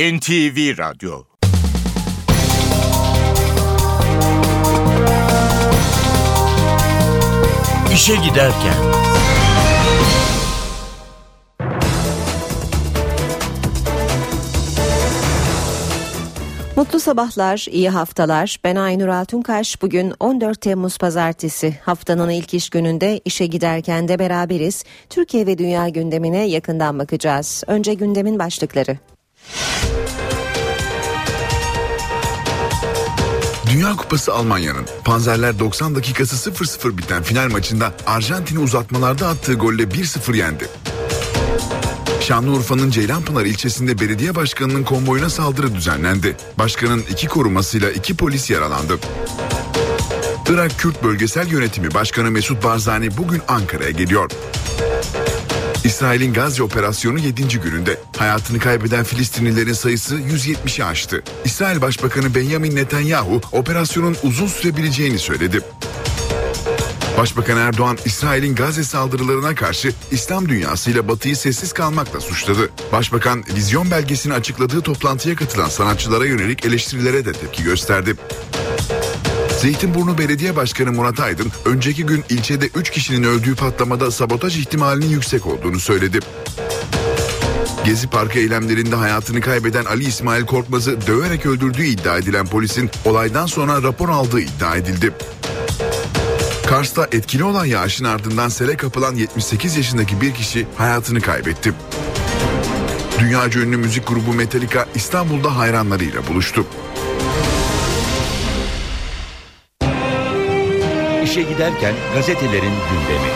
NTV Radyo. İşe giderken. Mutlu sabahlar, iyi haftalar. Ben Aynur Altunkaş. Bugün 14 Temmuz Pazartesi. Haftanın ilk iş gününde işe giderken de beraberiz. Türkiye ve dünya gündemine yakından bakacağız. Önce gündemin başlıkları. Dünya Kupası Almanya'nın Panzerler 90 dakikası 0-0 biten final maçında Arjantin'i uzatmalarda attığı golle 1-0 yendi. Şanlıurfa'nın Ceylanpınar ilçesinde belediye başkanının konvoyuna saldırı düzenlendi. Başkanın 2 korumasıyla 2 polis yaralandı. Irak Kürt Bölgesel Yönetimi Başkanı Mesut Barzani bugün Ankara'ya geliyor. İsrail'in Gazze operasyonu 7. gününde hayatını kaybeden Filistinlilerin sayısı 170'i aştı. İsrail Başbakanı Benjamin Netanyahu operasyonun uzun sürebileceğini söyledi. Başbakan Erdoğan, İsrail'in Gazze saldırılarına karşı İslam dünyasıyla Batı'yı sessiz kalmakla suçladı. Başbakan, vizyon belgesini açıkladığı toplantıya katılan sanatçılara yönelik eleştirilere de tepki gösterdi. Zeytinburnu Belediye Başkanı Murat Aydın, önceki gün ilçede 3 kişinin öldüğü patlamada sabotaj ihtimalinin yüksek olduğunu söyledi. Gezi Parkı eylemlerinde hayatını kaybeden Ali İsmail Korkmaz'ı döverek öldürdüğü iddia edilen polisin olaydan sonra rapor aldığı iddia edildi. Kars'ta etkili olan yağışın ardından sele kapılan 78 yaşındaki bir kişi hayatını kaybetti. Dünyaca ünlü müzik grubu Metallica İstanbul'da hayranlarıyla buluştu. İşe giderken gazetelerin gündemi.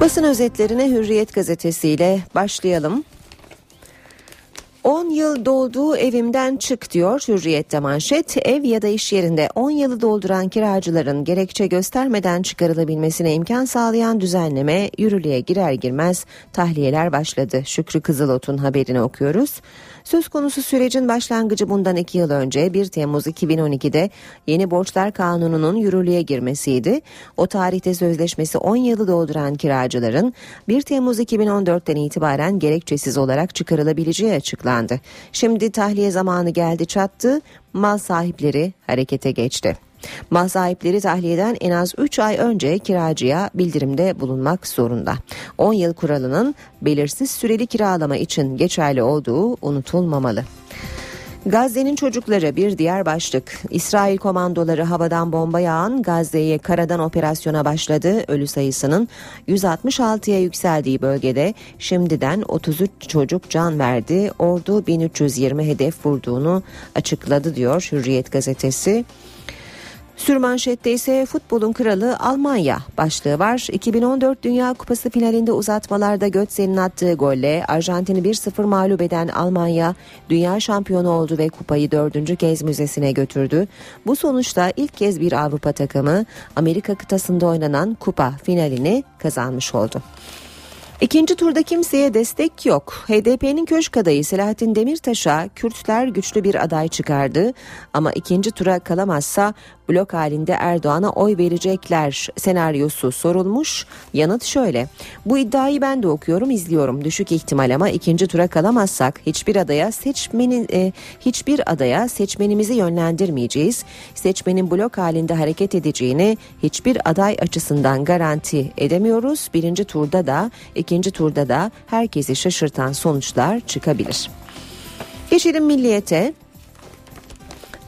Basın özetlerine Hürriyet gazetesiyle başlayalım. 10 yıl dolduğu evimden çık diyor Hürriyet'te manşet. Ev ya da iş yerinde 10 yılı dolduran kiracıların gerekçe göstermeden çıkarılabilmesine imkan sağlayan düzenleme yürürlüğe girer girmez tahliyeler başladı. Şükrü Kızılot'un haberini okuyoruz. Söz konusu sürecin başlangıcı bundan 2 yıl önce 1 Temmuz 2012'de yeni borçlar kanununun yürürlüğe girmesiydi. O tarihte sözleşmesi 10 yılı dolduran kiracıların 1 Temmuz 2014'ten itibaren gerekçesiz olarak çıkarılabileceği açıklandı. Şimdi tahliye zamanı geldi çattı, mal sahipleri harekete geçti. Mal sahipleri tahliyeden en az 3 ay önce kiracıya bildirimde bulunmak zorunda. 10 yıl kuralının belirsiz süreli kiralama için geçerli olduğu unutulmamalı. Gazze'nin çocukları bir diğer başlık. İsrail komandoları havadan bomba yağan Gazze'ye karadan operasyona başladı. Ölü sayısının 166'ya yükseldiği bölgede şimdiden 33 çocuk can verdi. Ordu 1320 hedef vurduğunu açıkladı diyor Hürriyet gazetesi. Sürmanşette ise futbolun kralı Almanya başlığı var. 2014 Dünya Kupası finalinde uzatmalarda Götze'nin attığı golle Arjantin'i 1-0 mağlup eden Almanya dünya şampiyonu oldu ve kupayı 4. kez müzesine götürdü. Bu sonuçta ilk kez bir Avrupa takımı Amerika kıtasında oynanan kupa finalini kazanmış oldu. İkinci turda kimseye destek yok. HDP'nin köşk adayı Selahattin Demirtaş'a Kürtler güçlü bir aday çıkardı. Ama ikinci tura kalamazsa blok halinde Erdoğan'a oy verecekler senaryosu sorulmuş. Yanıt şöyle: bu iddiayı ben de okuyorum, izliyorum. Düşük ihtimal ama ikinci tura kalamazsak hiçbir adaya seçmenimizi yönlendirmeyeceğiz. Seçmenin blok halinde hareket edeceğini hiçbir aday açısından garanti edemiyoruz. İkinci turda da herkesi şaşırtan sonuçlar çıkabilir. Geçelim Milliyet'e.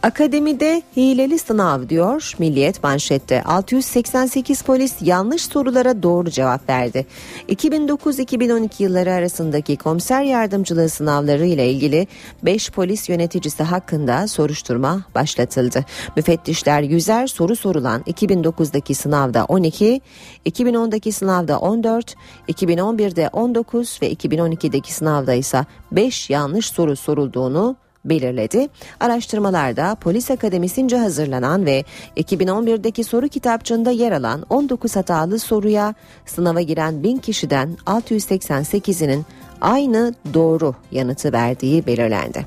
Akademide hileli sınav diyor Milliyet manşette. 688 polis yanlış sorulara doğru cevap verdi. 2009-2012 yılları arasındaki komiser yardımcılığı sınavları ile ilgili 5 polis yöneticisi hakkında soruşturma başlatıldı. Müfettişler 100'er soru sorulan 2009'daki sınavda 12, 2010'daki sınavda 14, 2011'de 19 ve 2012'deki sınavda ise 5 yanlış soru sorulduğunu belirledi. Araştırmalarda polis akademisince hazırlanan ve 2011'deki soru kitapçığında yer alan 19 hatalı soruya sınava giren 1000 kişiden 688'inin aynı doğru yanıtı verdiği belirlendi.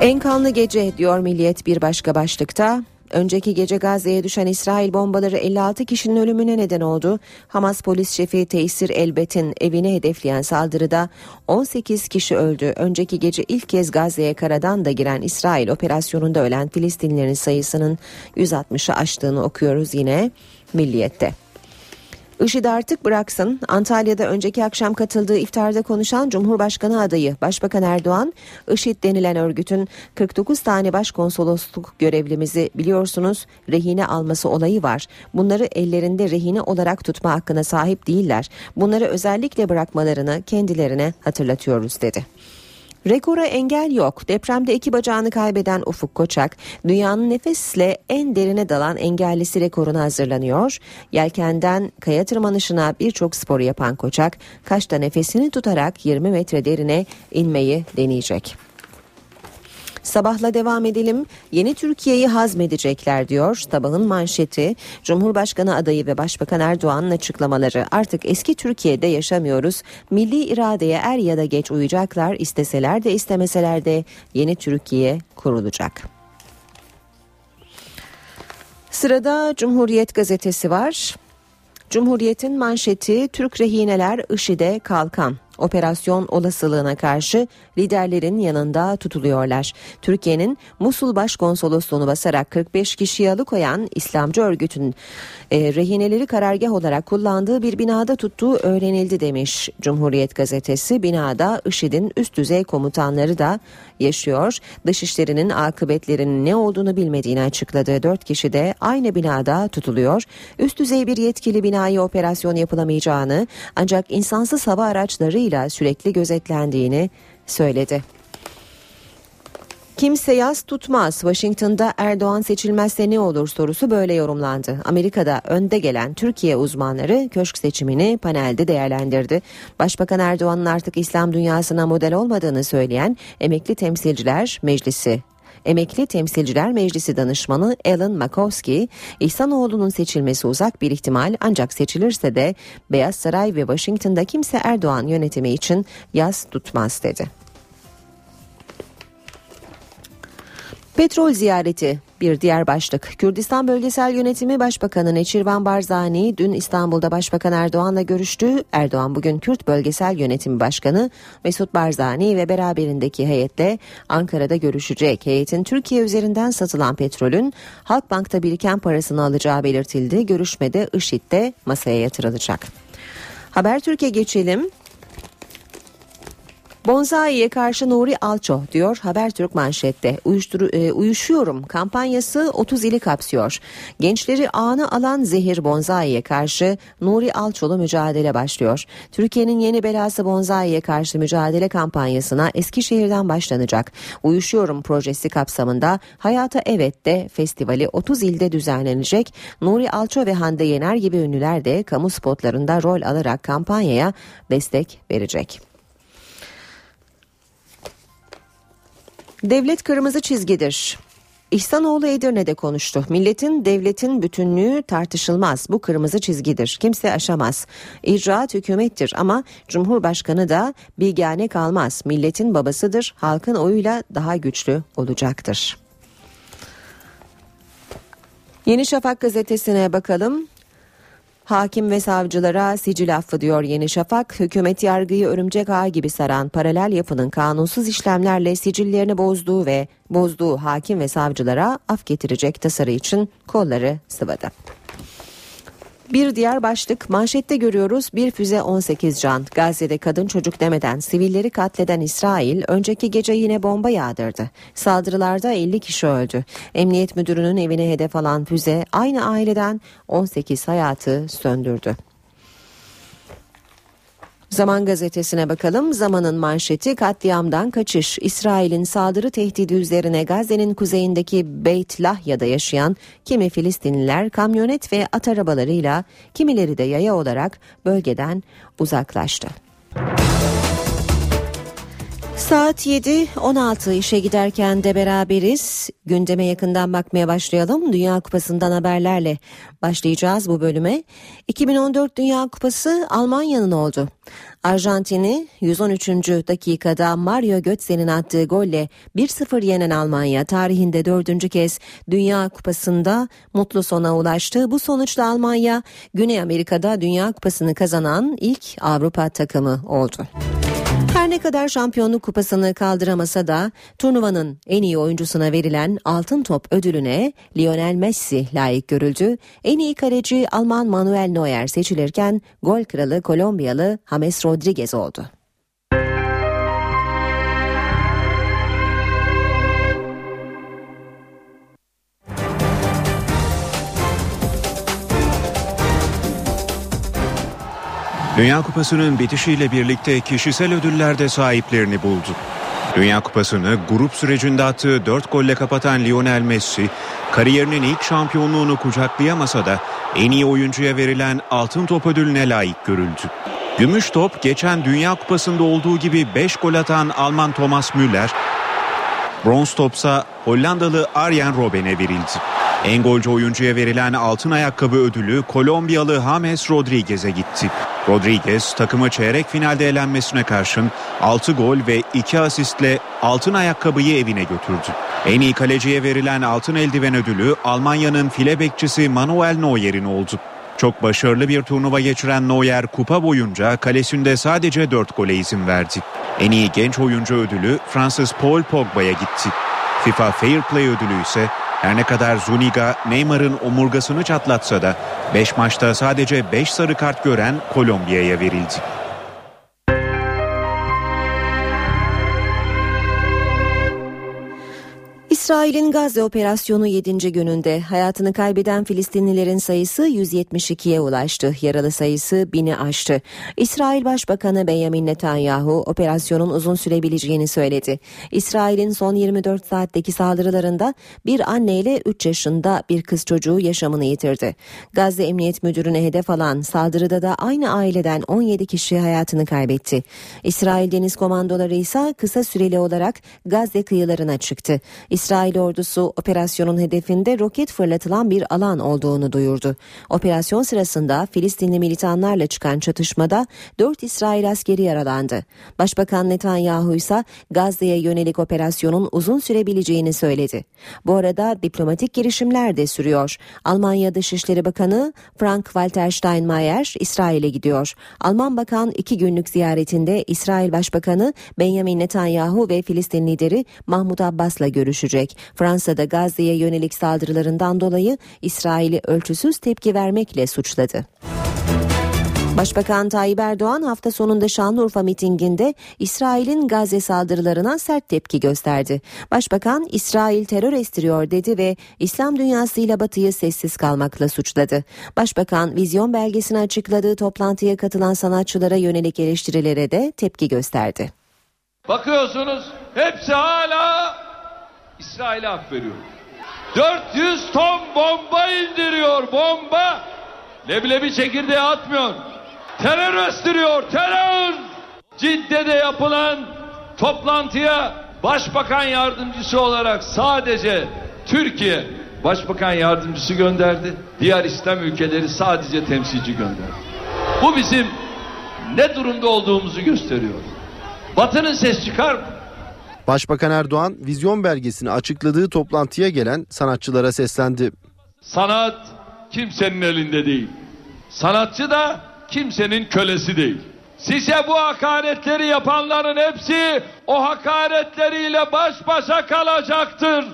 En kanlı gece diyor Milliyet bir başka başlıkta. Önceki gece Gazze'ye düşen İsrail bombaları 56 kişinin ölümüne neden oldu. Hamas polis şefi Teysir Elbet'in evini hedefleyen saldırıda 18 kişi öldü. Önceki gece ilk kez Gazze'ye karadan da giren İsrail operasyonunda ölen Filistinlilerin sayısının 160'ı aştığını okuyoruz yine Milliyet'te. IŞİD artık bıraksın. Antalya'da önceki akşam katıldığı iftarda konuşan Cumhurbaşkanı adayı Başbakan Erdoğan, IŞİD denilen örgütün 49 tane başkonsolosluk görevlimizi biliyorsunuz rehine alması olayı var. Bunları ellerinde rehine olarak tutma hakkına sahip değiller. Bunları özellikle bırakmalarını kendilerine hatırlatıyoruz dedi. Rekora engel yok. Depremde iki bacağını kaybeden Ufuk Koçak, dünyanın nefesle en derine dalan engellisi rekoruna hazırlanıyor. Yelkenden kaya tırmanışına birçok sporu yapan Koçak, Kaş'ta nefesini tutarak 20 metre derine inmeyi deneyecek. Sabahla devam edelim. Yeni Türkiye'yi hazmedecekler diyor Sabah'ın manşeti. Cumhurbaşkanı adayı ve Başbakan Erdoğan'ın açıklamaları. Artık eski Türkiye'de yaşamıyoruz. Milli iradeye er ya da geç uyacaklar. İsteseler de istemeseler de yeni Türkiye kurulacak. Sırada Cumhuriyet gazetesi var. Cumhuriyet'in manşeti Türk rehineler IŞİD'e kalkan. Operasyon olasılığına karşı liderlerin yanında tutuluyorlar. Türkiye'nin Musul Başkonsolosluğunu basarak 45 kişiyi alıkoyan İslamcı örgütün rehineleri karargah olarak kullandığı bir binada tuttuğu öğrenildi demiş Cumhuriyet gazetesi. Binada IŞİD'in üst düzey komutanları da yaşıyor. Dışişlerinin akıbetlerinin ne olduğunu bilmediğini açıkladığı 4 kişi de aynı binada tutuluyor. Üst düzey bir yetkili binaya operasyon yapılamayacağını ancak insansız hava araçlarıyla sürekli gözetlendiğini söyledi. Kimse yas tutmaz. Washington'da Erdoğan seçilmezse ne olur sorusu böyle yorumlandı. Amerika'da önde gelen Türkiye uzmanları köşk seçimini panelde değerlendirdi. Başbakan Erdoğan'ın artık İslam dünyasına model olmadığını söyleyen Emekli Temsilciler Meclisi Danışmanı Alan Makowski, İhsanoğlu'nun seçilmesi uzak bir ihtimal ancak seçilirse de Beyaz Saray ve Washington'da kimse Erdoğan yönetimi için yas tutmaz dedi. Petrol ziyareti bir diğer başlık. Kürdistan Bölgesel Yönetimi Başbakanı Neçirvan Barzani dün İstanbul'da Başbakan Erdoğan'la görüştü. Erdoğan bugün Kürt Bölgesel Yönetimi Başkanı Mesut Barzani ve beraberindeki heyetle Ankara'da görüşecek. Heyetin Türkiye üzerinden satılan petrolün Halkbank'ta biriken parasını alacağı belirtildi. Görüşmede IŞİD de masaya yatırılacak. Habertürk'e geçelim. Bonzai'ye karşı Nuri Alço diyor Habertürk manşette. Uyuşuyorum kampanyası 30 ili kapsıyor. Gençleri ağına alan zehir Bonzai'ye karşı Nuri Alço'lu mücadele başlıyor. Türkiye'nin yeni belası Bonzai'ye karşı mücadele kampanyasına Eskişehir'den başlanacak. Uyuşuyorum projesi kapsamında Hayata Evet de festivali 30 ilde düzenlenecek. Nuri Alço ve Hande Yener gibi ünlüler de kamu spotlarında rol alarak kampanyaya destek verecek. Devlet kırmızı çizgidir. İhsanoğlu Edirne'de konuştu. Milletin, devletin bütünlüğü tartışılmaz. Bu kırmızı çizgidir. Kimse aşamaz. İcraat hükümettir ama Cumhurbaşkanı da bilgâne kalmaz. Milletin babasıdır. Halkın oyuyla daha güçlü olacaktır. Yeni Şafak gazetesine bakalım. Hakim ve savcılara sicil affı diyor Yeni Şafak. Hükümet yargıyı örümcek ağı gibi saran paralel yapının kanunsuz işlemlerle sicillerini bozduğu hakim ve savcılara af getirecek tasarı için kolları sıvadı. Bir diğer başlık manşette görüyoruz. Bir füze 18 can. Gazze'de kadın çocuk demeden sivilleri katleden İsrail önceki gece yine bomba yağdırdı. Saldırılarda 50 kişi öldü. Emniyet müdürünün evine hedef alan füze aynı aileden 18 hayatı söndürdü. Zaman gazetesine bakalım. Zaman'ın manşeti katliamdan kaçış. İsrail'in saldırı tehdidi üzerine Gazze'nin kuzeyindeki Beyt Lahya'da yaşayan kimi Filistinliler kamyonet ve at arabalarıyla kimileri de yaya olarak bölgeden uzaklaştı. Saat 7:16, işe giderken de beraberiz. Gündeme yakından bakmaya başlayalım. Dünya Kupası'ndan haberlerle başlayacağız bu bölüme. 2014 Dünya Kupası Almanya'nın oldu. Arjantin'i 113. dakikada Mario Götze'nin attığı golle 1-0 yenen Almanya tarihinde 4. kez Dünya Kupası'nda mutlu sona ulaştı. Bu sonuçla Almanya, Güney Amerika'da Dünya Kupası'nı kazanan ilk Avrupa takımı oldu. Her ne kadar şampiyonluk kupasını kaldıramasa da turnuvanın en iyi oyuncusuna verilen Altın Top ödülüne Lionel Messi layık görüldü. En iyi kaleci Alman Manuel Neuer seçilirken gol kralı Kolombiyalı James Rodriguez oldu. Dünya Kupası'nın bitişiyle birlikte kişisel ödüller de sahiplerini buldu. Dünya Kupası'nı grup sürecinde attığı 4 golle kapatan Lionel Messi, kariyerinin ilk şampiyonluğunu kucaklayamasa da en iyi oyuncuya verilen Altın Top ödülüne layık görüldü. Gümüş top, geçen Dünya Kupası'nda olduğu gibi 5 gol atan Alman Thomas Müller, bronz topsa Hollandalı Arjen Robben'e verildi. En golcü oyuncuya verilen altın ayakkabı ödülü Kolombiyalı James Rodriguez'e gitti. Rodriguez takımı çeyrek finalde elenmesine karşın 6 gol ve 2 asistle altın ayakkabıyı evine götürdü. En iyi kaleciye verilen altın eldiven ödülü Almanya'nın file bekçisi Manuel Neuer'in oldu. Çok başarılı bir turnuva geçiren Neuer kupa boyunca kalesinde sadece 4 gole izin verdi. En iyi genç oyuncu ödülü Fransız Paul Pogba'ya gitti. FIFA Fair Play ödülü ise her ne kadar Zuniga Neymar'ın omurgasını çatlatsa da 5 maçta sadece 5 sarı kart gören Kolombiya'ya verildi. İsrail'in Gazze operasyonu 7. gününde hayatını kaybeden Filistinlilerin sayısı 172'ye ulaştı. Yaralı sayısı 1000'i aştı. İsrail Başbakanı Benjamin Netanyahu operasyonun uzun sürebileceğini söyledi. İsrail'in son 24 saatteki saldırılarında bir anne ile 3 yaşında bir kız çocuğu yaşamını yitirdi. Gazze Emniyet Müdürü'ne hedef alan saldırıda da aynı aileden 17 kişi hayatını kaybetti. İsrail Deniz Komandoları ise kısa süreli olarak Gazze kıyılarına çıktı. İsrail ordusu operasyonun hedefinde roket fırlatılan bir alan olduğunu duyurdu. Operasyon sırasında Filistinli militanlarla çıkan çatışmada 4 İsrail askeri yaralandı. Başbakan Netanyahu ise Gazze'ye yönelik operasyonun uzun sürebileceğini söyledi. Bu arada diplomatik girişimler de sürüyor. Almanya Dışişleri Bakanı Frank-Walter Steinmeier İsrail'e gidiyor. Alman bakan 2 günlük ziyaretinde İsrail Başbakanı Benjamin Netanyahu ve Filistin lideri Mahmut Abbas'la görüşecek. Fransa'da Gazze'ye yönelik saldırılarından dolayı İsrail'i ölçüsüz tepki vermekle suçladı. Başbakan Tayyip Erdoğan hafta sonunda Şanlıurfa mitinginde İsrail'in Gazze saldırılarına sert tepki gösterdi. Başbakan İsrail terör estiriyor dedi ve İslam dünyasıyla Batı'yı sessiz kalmakla suçladı. Başbakan vizyon belgesini açıkladığı toplantıya katılan sanatçılara yönelik eleştirilere de tepki gösterdi. Bakıyorsunuz hepsi hala İsrail'e hak veriyor. 400 ton bomba indiriyor, bomba. Leblebi çekirdeği atmıyor. Terör östürüyor, terör. Cidde'de yapılan toplantıya Başbakan Yardımcısı olarak sadece Türkiye Başbakan Yardımcısı gönderdi. Diğer İslam ülkeleri sadece temsilci gönderdi. Bu bizim ne durumda olduğumuzu gösteriyor. Batı'nın ses çıkar mı? Başbakan Erdoğan vizyon belgesini açıkladığı toplantıya gelen sanatçılara seslendi. Sanat kimsenin elinde değil. Sanatçı da kimsenin kölesi değil. Size bu hakaretleri yapanların hepsi o hakaretleriyle baş başa kalacaktır.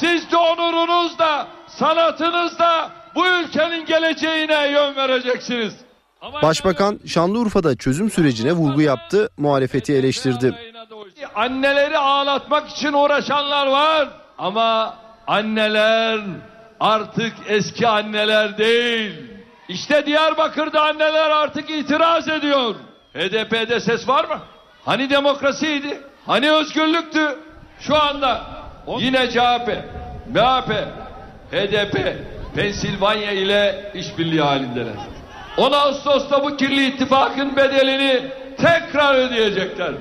Siz de onurunuzla, sanatınızla bu ülkenin geleceğine yön vereceksiniz. Başbakan Şanlıurfa'da çözüm sürecine vurgu yaptı, muhalefeti eleştirdi. Anneleri ağlatmak için uğraşanlar var ama anneler artık eski anneler değil. İşte Diyarbakır'da anneler artık itiraz ediyor. HDP'de ses var mı? Hani demokrasiydi? Hani özgürlüktü? Şu anda yine CHP, MHP, HDP, Pensilvanya ile işbirliği halindeler. 10 Ağustos'ta bu kirli ittifakın bedelini tekrar ödeyecekler.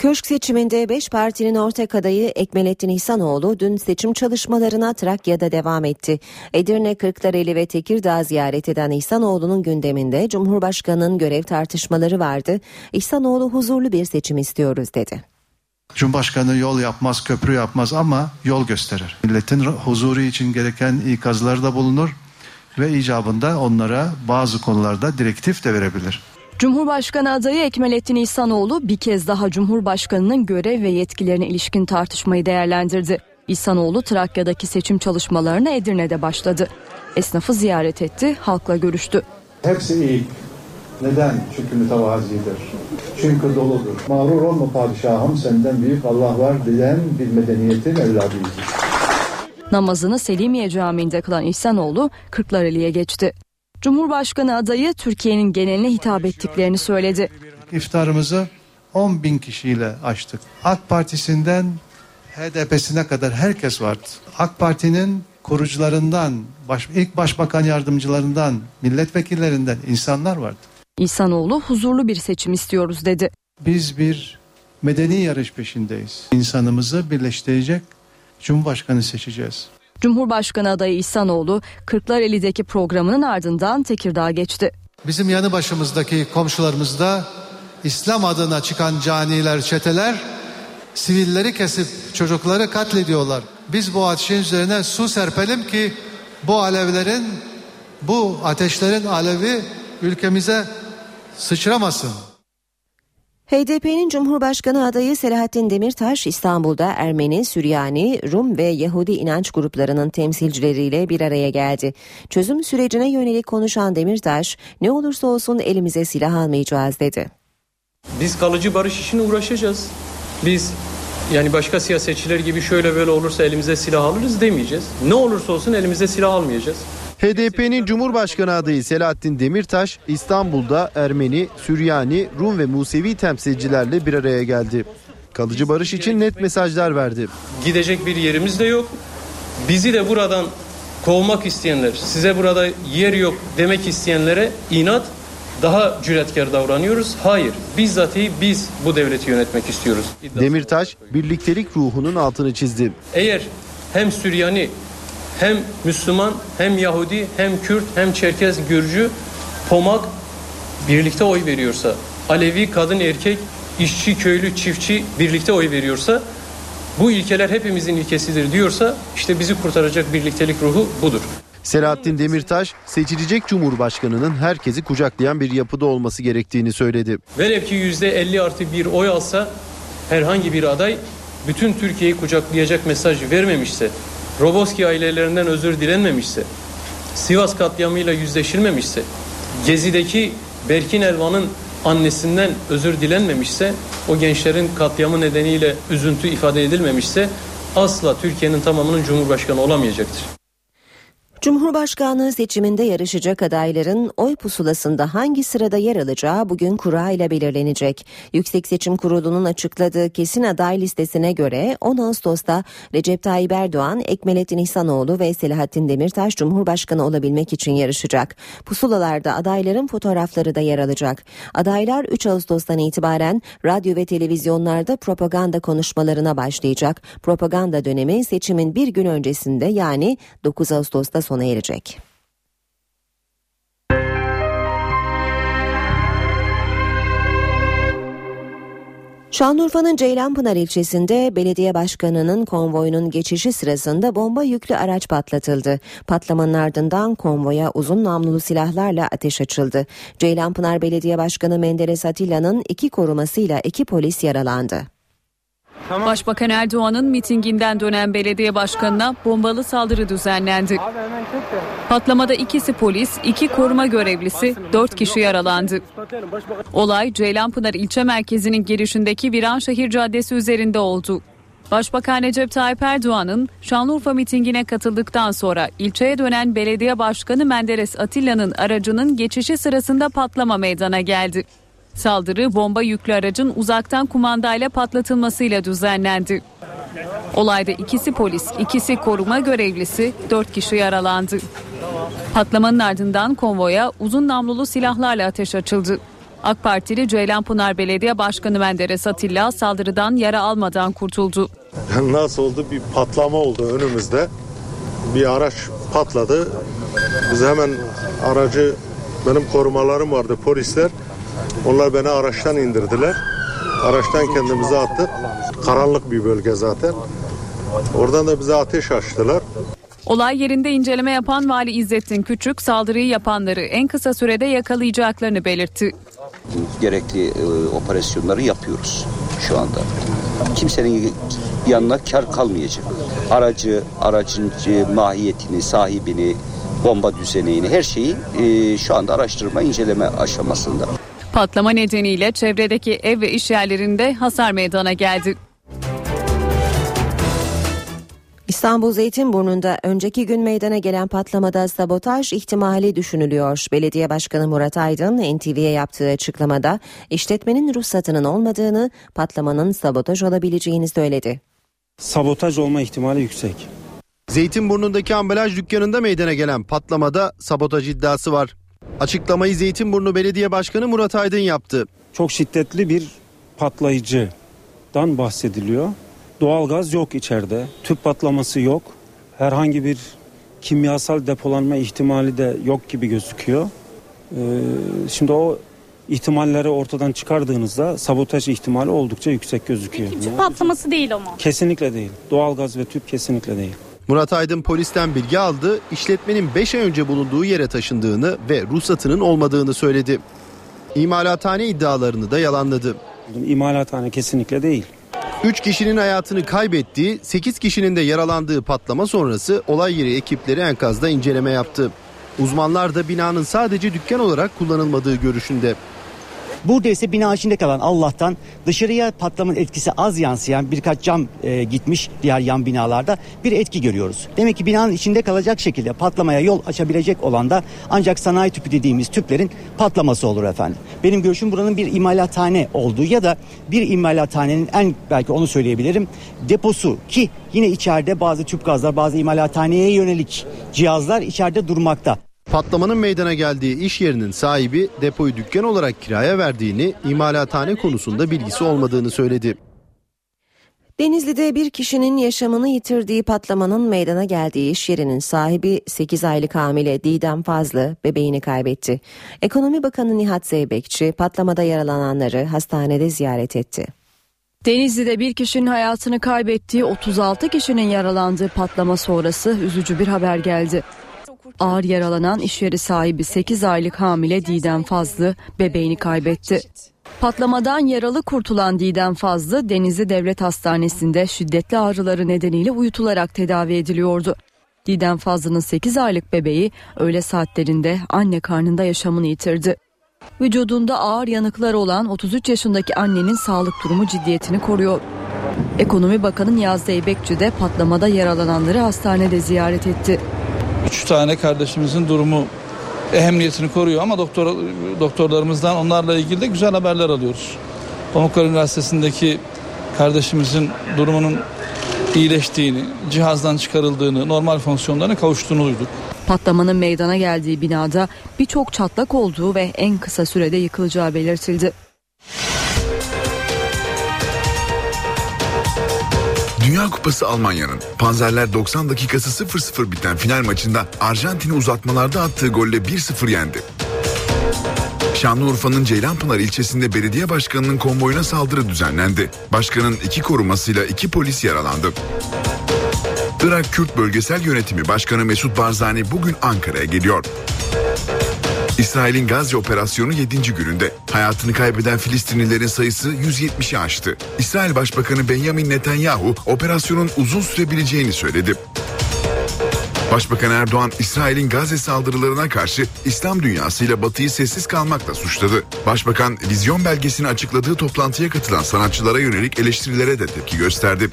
Köşk seçiminde 5 partinin ortak adayı Ekmeleddin İhsanoğlu dün seçim çalışmalarına Trakya'da devam etti. Edirne, Kırklareli ve Tekirdağ ziyaret eden İhsanoğlu'nun gündeminde Cumhurbaşkanı'nın görev tartışmaları vardı. İhsanoğlu huzurlu bir seçim istiyoruz dedi. Cumhurbaşkanı yol yapmaz, köprü yapmaz ama yol gösterir. Milletin huzuru için gereken ikazlarda bulunur ve icabında onlara bazı konularda direktif de verebilir. Cumhurbaşkanı adayı Ekmeleddin İhsanoğlu bir kez daha Cumhurbaşkanı'nın görev ve yetkilerine ilişkin tartışmayı değerlendirdi. İhsanoğlu Trakya'daki seçim çalışmalarına Edirne'de başladı. Esnafı ziyaret etti, halkla görüştü. Hepsi iyi. Neden? Çünkü mütevazidir. Çünkü doludur. Mağrur olma padişahım, senden büyük Allah var diyen bir medeniyetin evladıyız. Namazını Selimiye Camii'nde kılan İhsanoğlu Kırklareli'ye geçti. Cumhurbaşkanı adayı Türkiye'nin geneline hitap ettiklerini söyledi. İftarımızı 10.000 kişiyle açtık. AK Partisi'nden HDP'sine kadar herkes vardı. AK Parti'nin kurucularından, ilk başbakan yardımcılarından, milletvekillerinden insanlar vardı. İhsanoğlu huzurlu bir seçim istiyoruz dedi. Biz bir medeni yarış peşindeyiz. İnsanımızı birleştirecek Cumhurbaşkanı seçeceğiz. Cumhurbaşkanı adayı İhsanoğlu, Kırklareli'deki programının ardından Tekirdağ'a geçti. Bizim yanı başımızdaki komşularımızda İslam adına çıkan caniler, çeteler sivilleri kesip çocukları katlediyorlar. Biz bu ateşin üzerine su serpelim ki bu ateşlerin alevi ülkemize sıçramasın. HDP'nin Cumhurbaşkanı adayı Selahattin Demirtaş, İstanbul'da Ermeni, Süryani, Rum ve Yahudi inanç gruplarının temsilcileriyle bir araya geldi. Çözüm sürecine yönelik konuşan Demirtaş, "Ne olursa olsun elimize silah almayacağız." dedi. Biz kalıcı barış işine uğraşacağız. Biz başka siyasetçiler gibi şöyle böyle olursa elimize silah alırız demeyeceğiz. Ne olursa olsun elimize silah almayacağız. HDP'nin Cumhurbaşkanı adayı Selahattin Demirtaş, İstanbul'da Ermeni, Süryani, Rum ve Musevi temsilcilerle bir araya geldi. Kalıcı barış için net mesajlar verdi. Gidecek bir yerimiz de yok. Bizi de buradan kovmak isteyenler, size burada yer yok demek isteyenlere inat, daha cüretkar davranıyoruz. Hayır, bizzatihi biz bu devleti yönetmek istiyoruz. Demirtaş, birliktelik ruhunun altını çizdi. Eğer hem Süryani, hem Müslüman, hem Yahudi, hem Kürt, hem Çerkez, Gürcü, Pomak birlikte oy veriyorsa, Alevi, kadın, erkek, işçi, köylü, çiftçi birlikte oy veriyorsa, bu ilkeler hepimizin ilkesidir diyorsa, işte bizi kurtaracak birliktelik ruhu budur. Selahattin Demirtaş, seçilecek Cumhurbaşkanı'nın herkesi kucaklayan bir yapıda olması gerektiğini söyledi. Velev ki %50+1 oy alsa, herhangi bir aday bütün Türkiye'yi kucaklayacak mesajı vermemişse, Roboski ailelerinden özür dilenmemişse, Sivas katliamıyla yüzleşilmemişse, Gezi'deki Berkin Elvan'ın annesinden özür dilenmemişse, o gençlerin katliamı nedeniyle üzüntü ifade edilmemişse, asla Türkiye'nin tamamının Cumhurbaşkanı olamayacaktır. Cumhurbaşkanlığı seçiminde yarışacak adayların oy pusulasında hangi sırada yer alacağı bugün kura ile belirlenecek. Yüksek Seçim Kurulu'nun açıkladığı kesin aday listesine göre 10 Ağustos'ta Recep Tayyip Erdoğan, Ekmeleddin İhsanoğlu ve Selahattin Demirtaş Cumhurbaşkanı olabilmek için yarışacak. Pusulalarda adayların fotoğrafları da yer alacak. Adaylar 3 Ağustos'tan itibaren radyo ve televizyonlarda propaganda konuşmalarına başlayacak. Propaganda dönemi seçimin bir gün öncesinde, yani 9 Ağustos'ta sona erecek. Şanlıurfa'nın Ceylanpınar ilçesinde belediye başkanının konvoyunun geçişi sırasında bomba yüklü araç patlatıldı. Patlamanın ardından konvoya uzun namlulu silahlarla ateş açıldı. Ceylanpınar Belediye Başkanı Menderes Atilla'nın 2 korumasıyla 2 polis yaralandı. Başbakan Erdoğan'ın mitinginden dönen belediye başkanına bombalı saldırı düzenlendi. Patlamada 2'si polis, 2 koruma görevlisi, 4 kişi yaralandı. Olay Ceylanpınar ilçe merkezinin girişindeki Viranşehir Caddesi üzerinde oldu. Başbakan Recep Tayyip Erdoğan'ın Şanlıurfa mitingine katıldıktan sonra ilçeye dönen belediye başkanı Menderes Atilla'nın aracının geçişi sırasında patlama meydana geldi. Saldırı bomba yüklü aracın uzaktan kumandayla patlatılmasıyla düzenlendi. Olayda 2'si polis, 2'si koruma görevlisi, 4 kişi yaralandı. Patlamanın ardından konvoya uzun namlulu silahlarla ateş açıldı. AK Partili Ceylanpınar Belediye Başkanı Menderes Atilla saldırıdan yara almadan kurtuldu. Nasıl oldu? Bir patlama oldu önümüzde. Bir araç patladı. Biz hemen aracı, benim korumalarım vardı, polisler. Onlar beni araçtan indirdiler. Araçtan kendimizi attık. Karanlık bir bölge zaten. Oradan da bize ateş açtılar. Olay yerinde inceleme yapan Vali İzzettin Küçük saldırıyı yapanları en kısa sürede yakalayacaklarını belirtti. Gerekli operasyonları yapıyoruz şu anda. Kimsenin yanına kar kalmayacak. Aracın mahiyetini, sahibini, bomba düzenini, her şeyi şu anda araştırma, inceleme aşamasında. Patlama nedeniyle çevredeki ev ve iş yerlerinde hasar meydana geldi. İstanbul Zeytinburnu'nda önceki gün meydana gelen patlamada sabotaj ihtimali düşünülüyor. Belediye Başkanı Murat Aydın, NTV'ye yaptığı açıklamada işletmenin ruhsatının olmadığını, patlamanın sabotaj olabileceğini söyledi. Sabotaj olma ihtimali yüksek. Zeytinburnu'ndaki ambalaj dükkanında meydana gelen patlamada sabotaj iddiası var. Açıklamayı Zeytinburnu Belediye Başkanı Murat Aydın yaptı. Çok şiddetli bir patlayıcıdan bahsediliyor. Doğalgaz yok içeride, tüp patlaması yok, herhangi bir kimyasal depolanma ihtimali de yok gibi gözüküyor. Şimdi o ihtimalleri ortadan çıkardığınızda sabotaj ihtimali oldukça yüksek gözüküyor. Peki, tüp patlaması değil ama. Kesinlikle değil, doğalgaz ve tüp kesinlikle değil. Murat Aydın polisten bilgi aldı, işletmenin 5 ay önce bulunduğu yere taşındığını ve ruhsatının olmadığını söyledi. İmalathane iddialarını da yalanladı. İmalathane kesinlikle değil. 3 kişinin hayatını kaybettiği, 8 kişinin de yaralandığı patlama sonrası olay yeri ekipleri enkazda inceleme yaptı. Uzmanlar da binanın sadece dükkan olarak kullanılmadığı görüşünde. Burada ise bina içinde kalan, Allah'tan dışarıya patlamanın etkisi az yansıyan birkaç cam gitmiş, diğer yan binalarda bir etki görüyoruz. Demek ki binanın içinde kalacak şekilde patlamaya yol açabilecek olan da ancak sanayi tüpü dediğimiz tüplerin patlaması olur efendim. Benim görüşüm buranın bir imalathane olduğu ya da bir imalathanenin belki onu söyleyebilirim deposu ki yine içeride bazı tüp gazlar, bazı imalathaneye yönelik cihazlar içeride durmakta. Patlamanın meydana geldiği iş yerinin sahibi depoyu dükkan olarak kiraya verdiğini, imalathane konusunda bilgisi olmadığını söyledi. Denizli'de bir kişinin yaşamını yitirdiği patlamanın meydana geldiği iş yerinin sahibi 8 aylık hamile Didem Fazlı bebeğini kaybetti. Ekonomi Bakanı Nihat Zeybekçi patlamada yaralananları hastanede ziyaret etti. Denizli'de bir kişinin hayatını kaybettiği, 36 kişinin yaralandığı patlama sonrası üzücü bir haber geldi. Ağır yaralanan iş yeri sahibi 8 aylık hamile Didem Fazlı bebeğini kaybetti. Patlamadan yaralı kurtulan Didem Fazlı, Denizli Devlet Hastanesi'nde şiddetli ağrıları nedeniyle uyutularak tedavi ediliyordu. Didem Fazlı'nın 8 aylık bebeği öğle saatlerinde anne karnında yaşamını yitirdi. Vücudunda ağır yanıklar olan 33 yaşındaki annenin sağlık durumu ciddiyetini koruyor. Ekonomi Bakanı Nihat Zeybekçi de patlamada yaralananları hastanede ziyaret etti. 3 tane kardeşimizin durumu ehemmiyetini koruyor ama doktorlarımızdan onlarla ilgili de güzel haberler alıyoruz. Pamukkale Üniversitesi'ndeki kardeşimizin durumunun iyileştiğini, cihazdan çıkarıldığını, normal fonksiyonlarına kavuştuğunu duyduk. Patlamanın meydana geldiği binada birçok çatlak olduğu ve en kısa sürede yıkılacağı belirtildi. Dünya Kupası Almanya'nın Panzerler 90 dakikası 0-0 biten final maçında Arjantin'i uzatmalarda attığı golle 1-0 yendi. Şanlıurfa'nın Ceylanpınar ilçesinde belediye başkanının konvoyuna saldırı düzenlendi. Başkanın 2 korumasıyla 2 polis yaralandı. Irak Kürt Bölgesel Yönetimi Başkanı Mesut Barzani bugün Ankara'ya geliyor. İsrail'in Gazze operasyonu 7. gününde hayatını kaybeden Filistinlilerin sayısı 170'i aştı. İsrail Başbakanı Benjamin Netanyahu operasyonun uzun sürebileceğini söyledi. Başbakan Erdoğan, İsrail'in Gazze saldırılarına karşı İslam dünyasıyla Batı'yı sessiz kalmakla suçladı. Başbakan, vizyon belgesini açıkladığı toplantıya katılan sanatçılara yönelik eleştirilere de tepki gösterdi.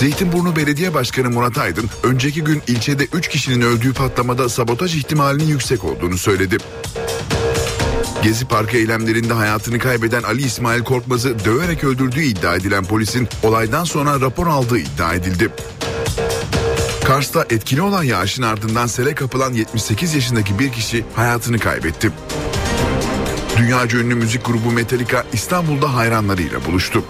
Zeytinburnu Belediye Başkanı Murat Aydın, önceki gün ilçede 3 kişinin öldüğü patlamada sabotaj ihtimalinin yüksek olduğunu söyledi. Gezi Parkı eylemlerinde hayatını kaybeden Ali İsmail Korkmaz'ı döverek öldürdüğü iddia edilen polisin olaydan sonra rapor aldığı iddia edildi. Kars'ta etkili olan yağışın ardından sele kapılan 78 yaşındaki bir kişi hayatını kaybetti. Dünyaca ünlü müzik grubu Metallica İstanbul'da hayranlarıyla buluştu.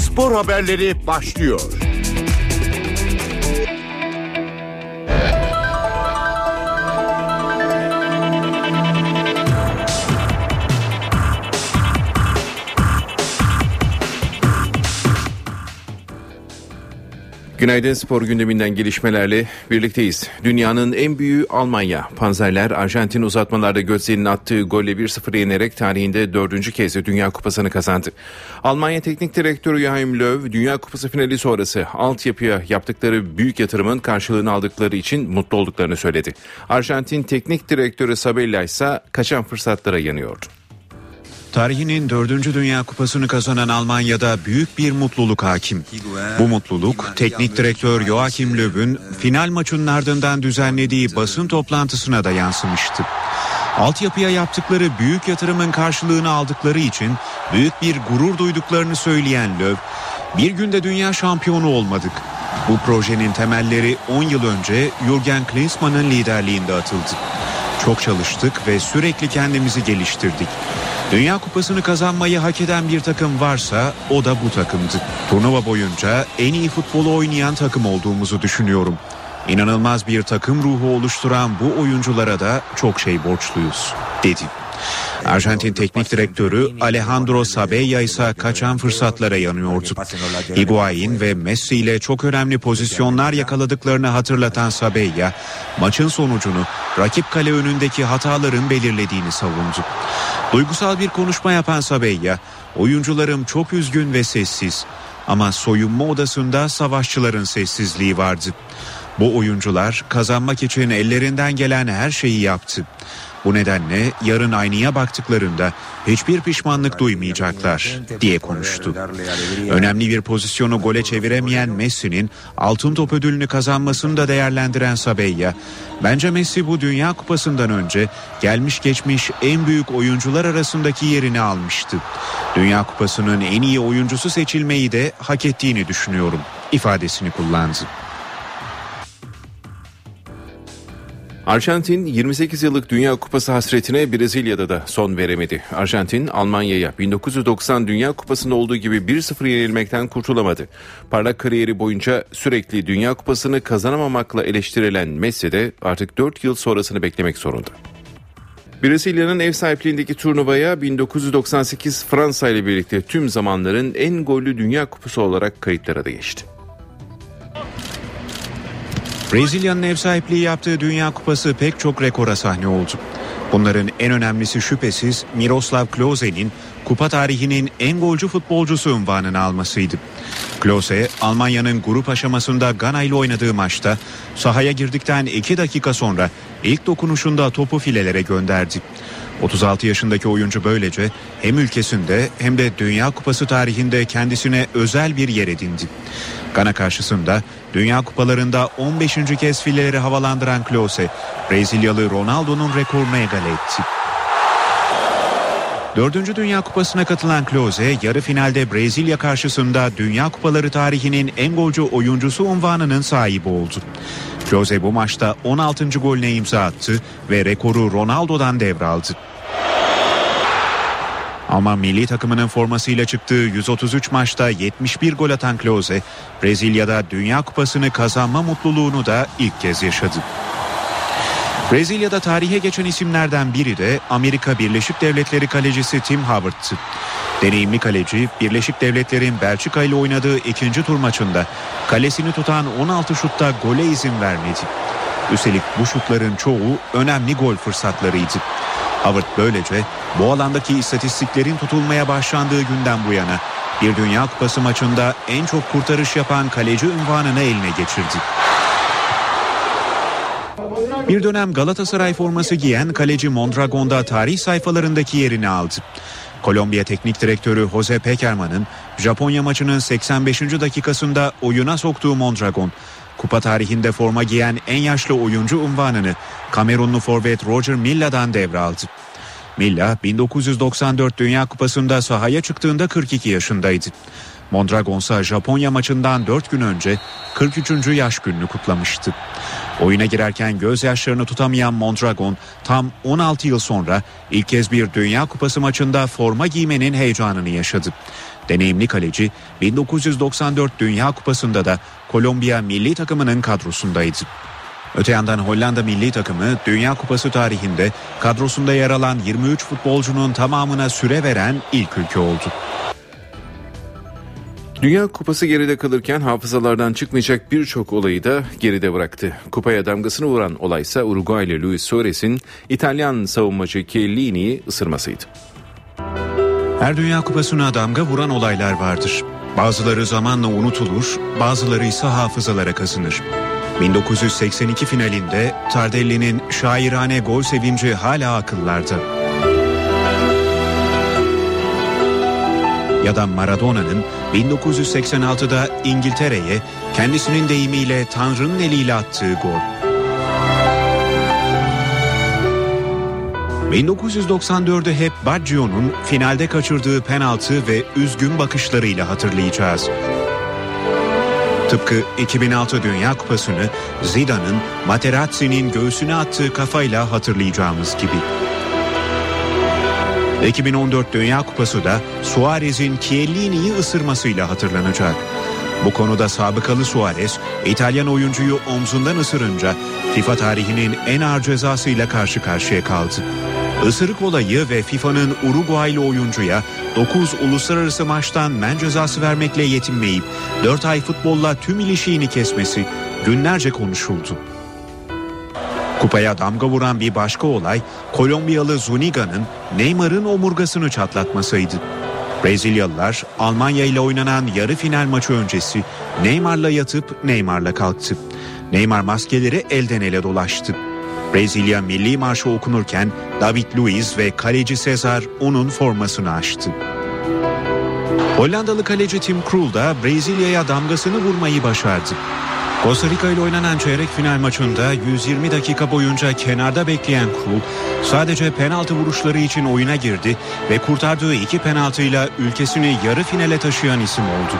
Spor haberleri başlıyor. Günaydın, spor gündeminden gelişmelerle birlikteyiz. Dünyanın en büyüğü Almanya. Panzerler Arjantin uzatmalarda Gözde'nin attığı golle 1-0 yenerek tarihinde 4. kez Dünya Kupası'nı kazandı. Almanya Teknik Direktörü Joachim Löw, Dünya Kupası finali sonrası altyapıya yaptıkları büyük yatırımın karşılığını aldıkları için mutlu olduklarını söyledi. Arjantin Teknik Direktörü Sabella ise kaçan fırsatlara yanıyordu. Tarihinin 4. Dünya Kupası'nı kazanan Almanya'da büyük bir mutluluk hakim. Bu mutluluk teknik direktör Joachim Löw'ün final maçının ardından düzenlediği basın toplantısına da yansımıştı. Altyapıya yaptıkları büyük yatırımın karşılığını aldıkları için büyük bir gurur duyduklarını söyleyen Löw, "Bir günde dünya şampiyonu olmadık. Bu projenin temelleri 10 yıl önce Jürgen Klinsmann'ın liderliğinde atıldı. Çok çalıştık ve sürekli kendimizi geliştirdik. Dünya Kupası'nı kazanmayı hak eden bir takım varsa o da bu takımdı. Turnuva boyunca en iyi futbolu oynayan takım olduğumuzu düşünüyorum. İnanılmaz bir takım ruhu oluşturan bu oyunculara da çok şey borçluyuz," dedi. Arjantin Teknik Direktörü Alejandro Sabella ise kaçan fırsatlara yanıyordu. Higuaín ve Messi ile çok önemli pozisyonlar yakaladıklarını hatırlatan Sabella, maçın sonucunu rakip kale önündeki hataların belirlediğini savundu. Duygusal bir konuşma yapan Sabella, "Oyuncularım çok üzgün ve sessiz ama soyunma odasında savaşçıların sessizliği vardı. Bu oyuncular kazanmak için ellerinden gelen her şeyi yaptı. Bu nedenle yarın aynaya baktıklarında hiçbir pişmanlık duymayacaklar," diye konuştu. Önemli bir pozisyonu gole çeviremeyen Messi'nin altın top ödülünü kazanmasını da değerlendiren Sabella, "Bence Messi bu Dünya Kupası'ndan önce gelmiş geçmiş en büyük oyuncular arasındaki yerini almıştı. Dünya Kupası'nın en iyi oyuncusu seçilmeyi de hak ettiğini düşünüyorum," ifadesini kullandı. Arjantin 28 yıllık Dünya Kupası hasretine Brezilya'da da son veremedi. Arjantin, Almanya'ya 1990 Dünya Kupası'nda olduğu gibi 1-0 yenilmekten kurtulamadı. Parlak kariyeri boyunca sürekli Dünya Kupası'nı kazanamamakla eleştirilen Messi de artık 4 yıl sonrasını beklemek zorunda. Brezilya'nın ev sahipliğindeki turnuvaya 1998 Fransa ile birlikte tüm zamanların en gollü Dünya Kupası olarak kayıtlara da geçti. Brezilya'nın ev sahipliği yaptığı Dünya Kupası pek çok rekora sahne oldu. Bunların en önemlisi şüphesiz Miroslav Klose'nin kupa tarihinin en golcü futbolcusu unvanını almasıydı. Klose, Almanya'nın grup aşamasında Gana ile oynadığı maçta sahaya girdikten 2 dakika sonra ilk dokunuşunda topu filelere gönderdi. 36 yaşındaki oyuncu böylece hem ülkesinde hem de Dünya Kupası tarihinde kendisine özel bir yer edindi. Gana karşısında Dünya Kupalarında 15. kez fileleri havalandıran Klose, Brezilyalı Ronaldo'nun rekorunu egale etti. 4. Dünya Kupası'na katılan Klose, yarı finalde Brezilya karşısında Dünya Kupaları tarihinin en golcü oyuncusu unvanının sahibi oldu. Klose bu maçta 16. golüne imza attı ve rekoru Ronaldo'dan devraldı. Ama milli takımının formasıyla çıktığı 133 maçta 71 gol atan Klose, Brezilya'da Dünya Kupası'nı kazanma mutluluğunu da ilk kez yaşadı. Brezilya'da tarihe geçen isimlerden biri de Amerika Birleşik Devletleri kalecisi Tim Howard'tı. Deneyimli kaleci, Birleşik Devletler'in Belçika ile oynadığı 2. tur maçında kalesini tutan 16 şutta gole izin vermedi. Üstelik bu şutların çoğu önemli gol fırsatlarıydı. Howard böylece bu alandaki istatistiklerin tutulmaya başlandığı günden bu yana bir Dünya Kupası maçında en çok kurtarış yapan kaleci unvanını eline geçirdi. Bir dönem Galatasaray forması giyen kaleci Mondragon'da tarih sayfalarındaki yerini aldı. Kolombiya Teknik Direktörü Jose Pekerman'ın Japonya maçının 85. dakikasında oyuna soktuğu Mondragon, kupa tarihinde forma giyen en yaşlı oyuncu unvanını Kamerunlu forvet Roger Milla'dan devraldı. Milla 1994 Dünya Kupası'nda sahaya çıktığında 42 yaşındaydı. Mondragon'sa Japonya maçından 4 gün önce 43. yaş gününü kutlamıştı. Oyuna girerken gözyaşlarını tutamayan Mondragon tam 16 yıl sonra ilk kez bir Dünya Kupası maçında forma giymenin heyecanını yaşadı. Deneyimli kaleci 1994 Dünya Kupası'nda da Kolombiya milli takımının kadrosundaydı. Öte yandan Hollanda milli takımı Dünya Kupası tarihinde kadrosunda yer alan 23 futbolcunun tamamına süre veren ilk ülke oldu. Dünya Kupası geride kalırken hafızalardan çıkmayacak birçok olayı da geride bıraktı. Kupaya damgasını vuran olaysa Uruguaylı Luis Suarez'in İtalyan savunmacı Chiellini'yi ısırmasıydı. Her Dünya Kupası'na damga vuran olaylar vardır. Bazıları zamanla unutulur, bazıları ise hafızalara kazınır. 1982 finalinde Tardelli'nin şairane gol sevinci hala akıllarda. Ya da Maradona'nın 1986'da İngiltere'ye kendisinin deyimiyle Tanrı'nın eliyle attığı gol. 1994'ü hep Baggio'nun finalde kaçırdığı penaltı ve üzgün bakışlarıyla hatırlayacağız. Tıpkı 2006 Dünya Kupası'nı Zidane'ın Materazzi'nin göğsüne attığı kafayla hatırlayacağımız gibi. 2014 Dünya Kupası da Suarez'in Chiellini'yi ısırmasıyla hatırlanacak. Bu konuda sabıkalı Suarez, İtalyan oyuncuyu omzundan ısırınca FIFA tarihinin en ağır cezasıyla karşı karşıya kaldı. Isırık olayı ve FIFA'nın Uruguaylı oyuncuya 9 uluslararası maçtan men cezası vermekle yetinmeyip 4 ay futbolla tüm ilişiğini kesmesi günlerce konuşuldu. Kupaya damga vuran bir başka olay Kolombiyalı Zuniga'nın Neymar'ın omurgasını çatlatmasıydı. Brezilyalılar Almanya ile oynanan yarı final maçı öncesi Neymar'la yatıp Neymar'la kalktı. Neymar maskeleri elden ele dolaştı. Brezilya milli marşı okunurken David Luiz ve kaleci Cesar onun formasını açtı. Hollandalı kaleci Tim Krul da Brezilya'ya damgasını vurmayı başardı. Costa Rica ile oynanan çeyrek final maçında 120 dakika boyunca kenarda bekleyen Krul sadece penaltı vuruşları için oyuna girdi ve kurtardığı 2 penaltıyla ülkesini yarı finale taşıyan isim oldu.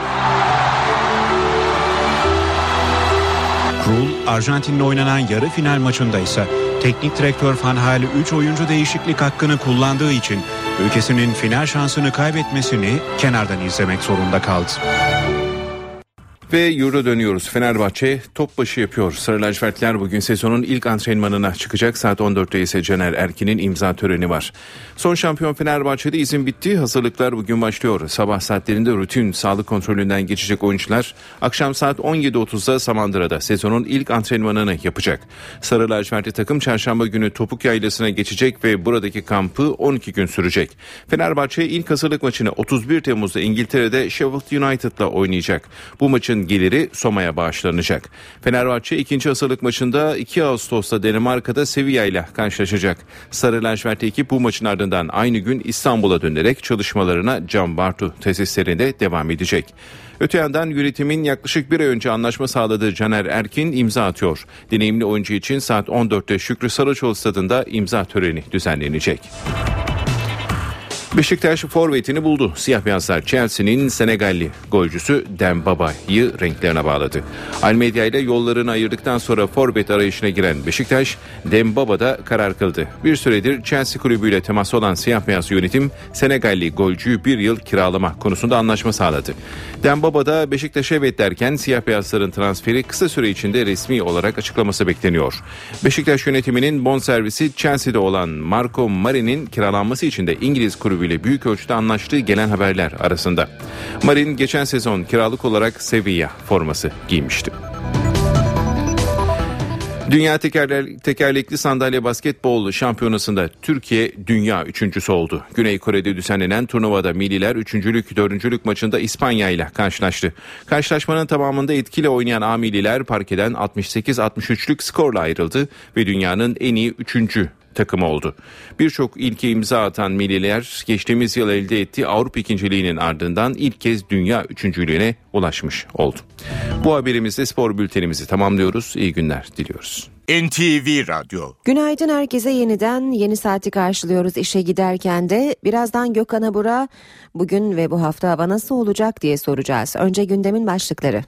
Krul, Arjantin'le oynanan yarı final maçında ise teknik direktör Van Gaal 3 oyuncu değişiklik hakkını kullandığı için ülkesinin final şansını kaybetmesini kenardan izlemek zorunda kaldı. Ve Euro dönüyoruz. Fenerbahçe top başı yapıyor. Sarı lacivertler bugün sezonun ilk antrenmanına çıkacak. Saat 14'te ise Caner Erkin'in imza töreni var. Son şampiyon Fenerbahçe'de izin bitti. Hazırlıklar bugün başlıyor. Sabah saatlerinde rutin sağlık kontrolünden geçecek oyuncular akşam saat 17.30'da Samandıra'da sezonun ilk antrenmanını yapacak. Sarı lacivertli takım çarşamba günü Topuk Yaylası'na geçecek ve buradaki kampı 12 gün sürecek. Fenerbahçe ilk hazırlık maçını 31 Temmuz'da İngiltere'de Sheffield United'la oynayacak. Bu maçın geliri Soma'ya bağışlanacak. Fenerbahçe ikinci hazırlık maçında 2 Ağustos'ta Danimarka'da Sevilla ile karşılaşacak. Sarı lacivertli ekip bu maçın ardından aynı gün İstanbul'a dönerek çalışmalarına Can Bartu tesislerinde devam edecek. Öte yandan yönetimin yaklaşık bir ay önce anlaşma sağladığı Caner Erkin imza atıyor. Deneyimli oyuncu için saat 14'te Şükrü Saraçoğlu stadında imza töreni düzenlenecek. Beşiktaş forvetini buldu. Siyah beyazlar Chelsea'nin Senegalli golcüsü Dembaba'yı renklerine bağladı. Almeida ile yollarını ayırdıktan sonra forvet arayışına giren Beşiktaş, Dembaba'da karar kıldı. Bir süredir Chelsea kulübüyle teması olan siyah beyaz yönetim Senegalli golcüyü bir yıl kiralama konusunda anlaşma sağladı. Dembaba'da Beşiktaş'a evet derken siyah beyazların transferi kısa süre içinde resmi olarak açıklaması bekleniyor. Beşiktaş yönetiminin bonservisi Chelsea'de olan Marco Mari'nin kiralanması için de İngiliz kulübü ile büyük ölçüde anlaştığı gelen haberler arasında. Marin geçen sezon kiralık olarak Sevilla forması giymişti. Dünya tekerlekli sandalye basketbol şampiyonasında Türkiye dünya üçüncüsü oldu. Güney Kore'de düzenlenen turnuvada milliler üçüncülük, dördüncülük maçında İspanya ile karşılaştı. Karşılaşmanın tamamında etkili oynayan A milliler parkeden 68-63'lük skorla ayrıldı ve dünyanın en iyi üçüncü takımı oldu. Birçok ilke imza atan milliler geçtiğimiz yıl elde ettiği Avrupa ikinciliğinin ardından ilk kez dünya üçüncülüğüne ulaşmış oldu. Bu haberimizle spor bültenimizi tamamlıyoruz. İyi günler diliyoruz. NTV Radyo. Günaydın herkese, yeniden yeni saati karşılıyoruz. İşe giderken de birazdan Gökhan Abur'a bugün ve bu hafta hava nasıl olacak diye soracağız. Önce gündemin başlıkları.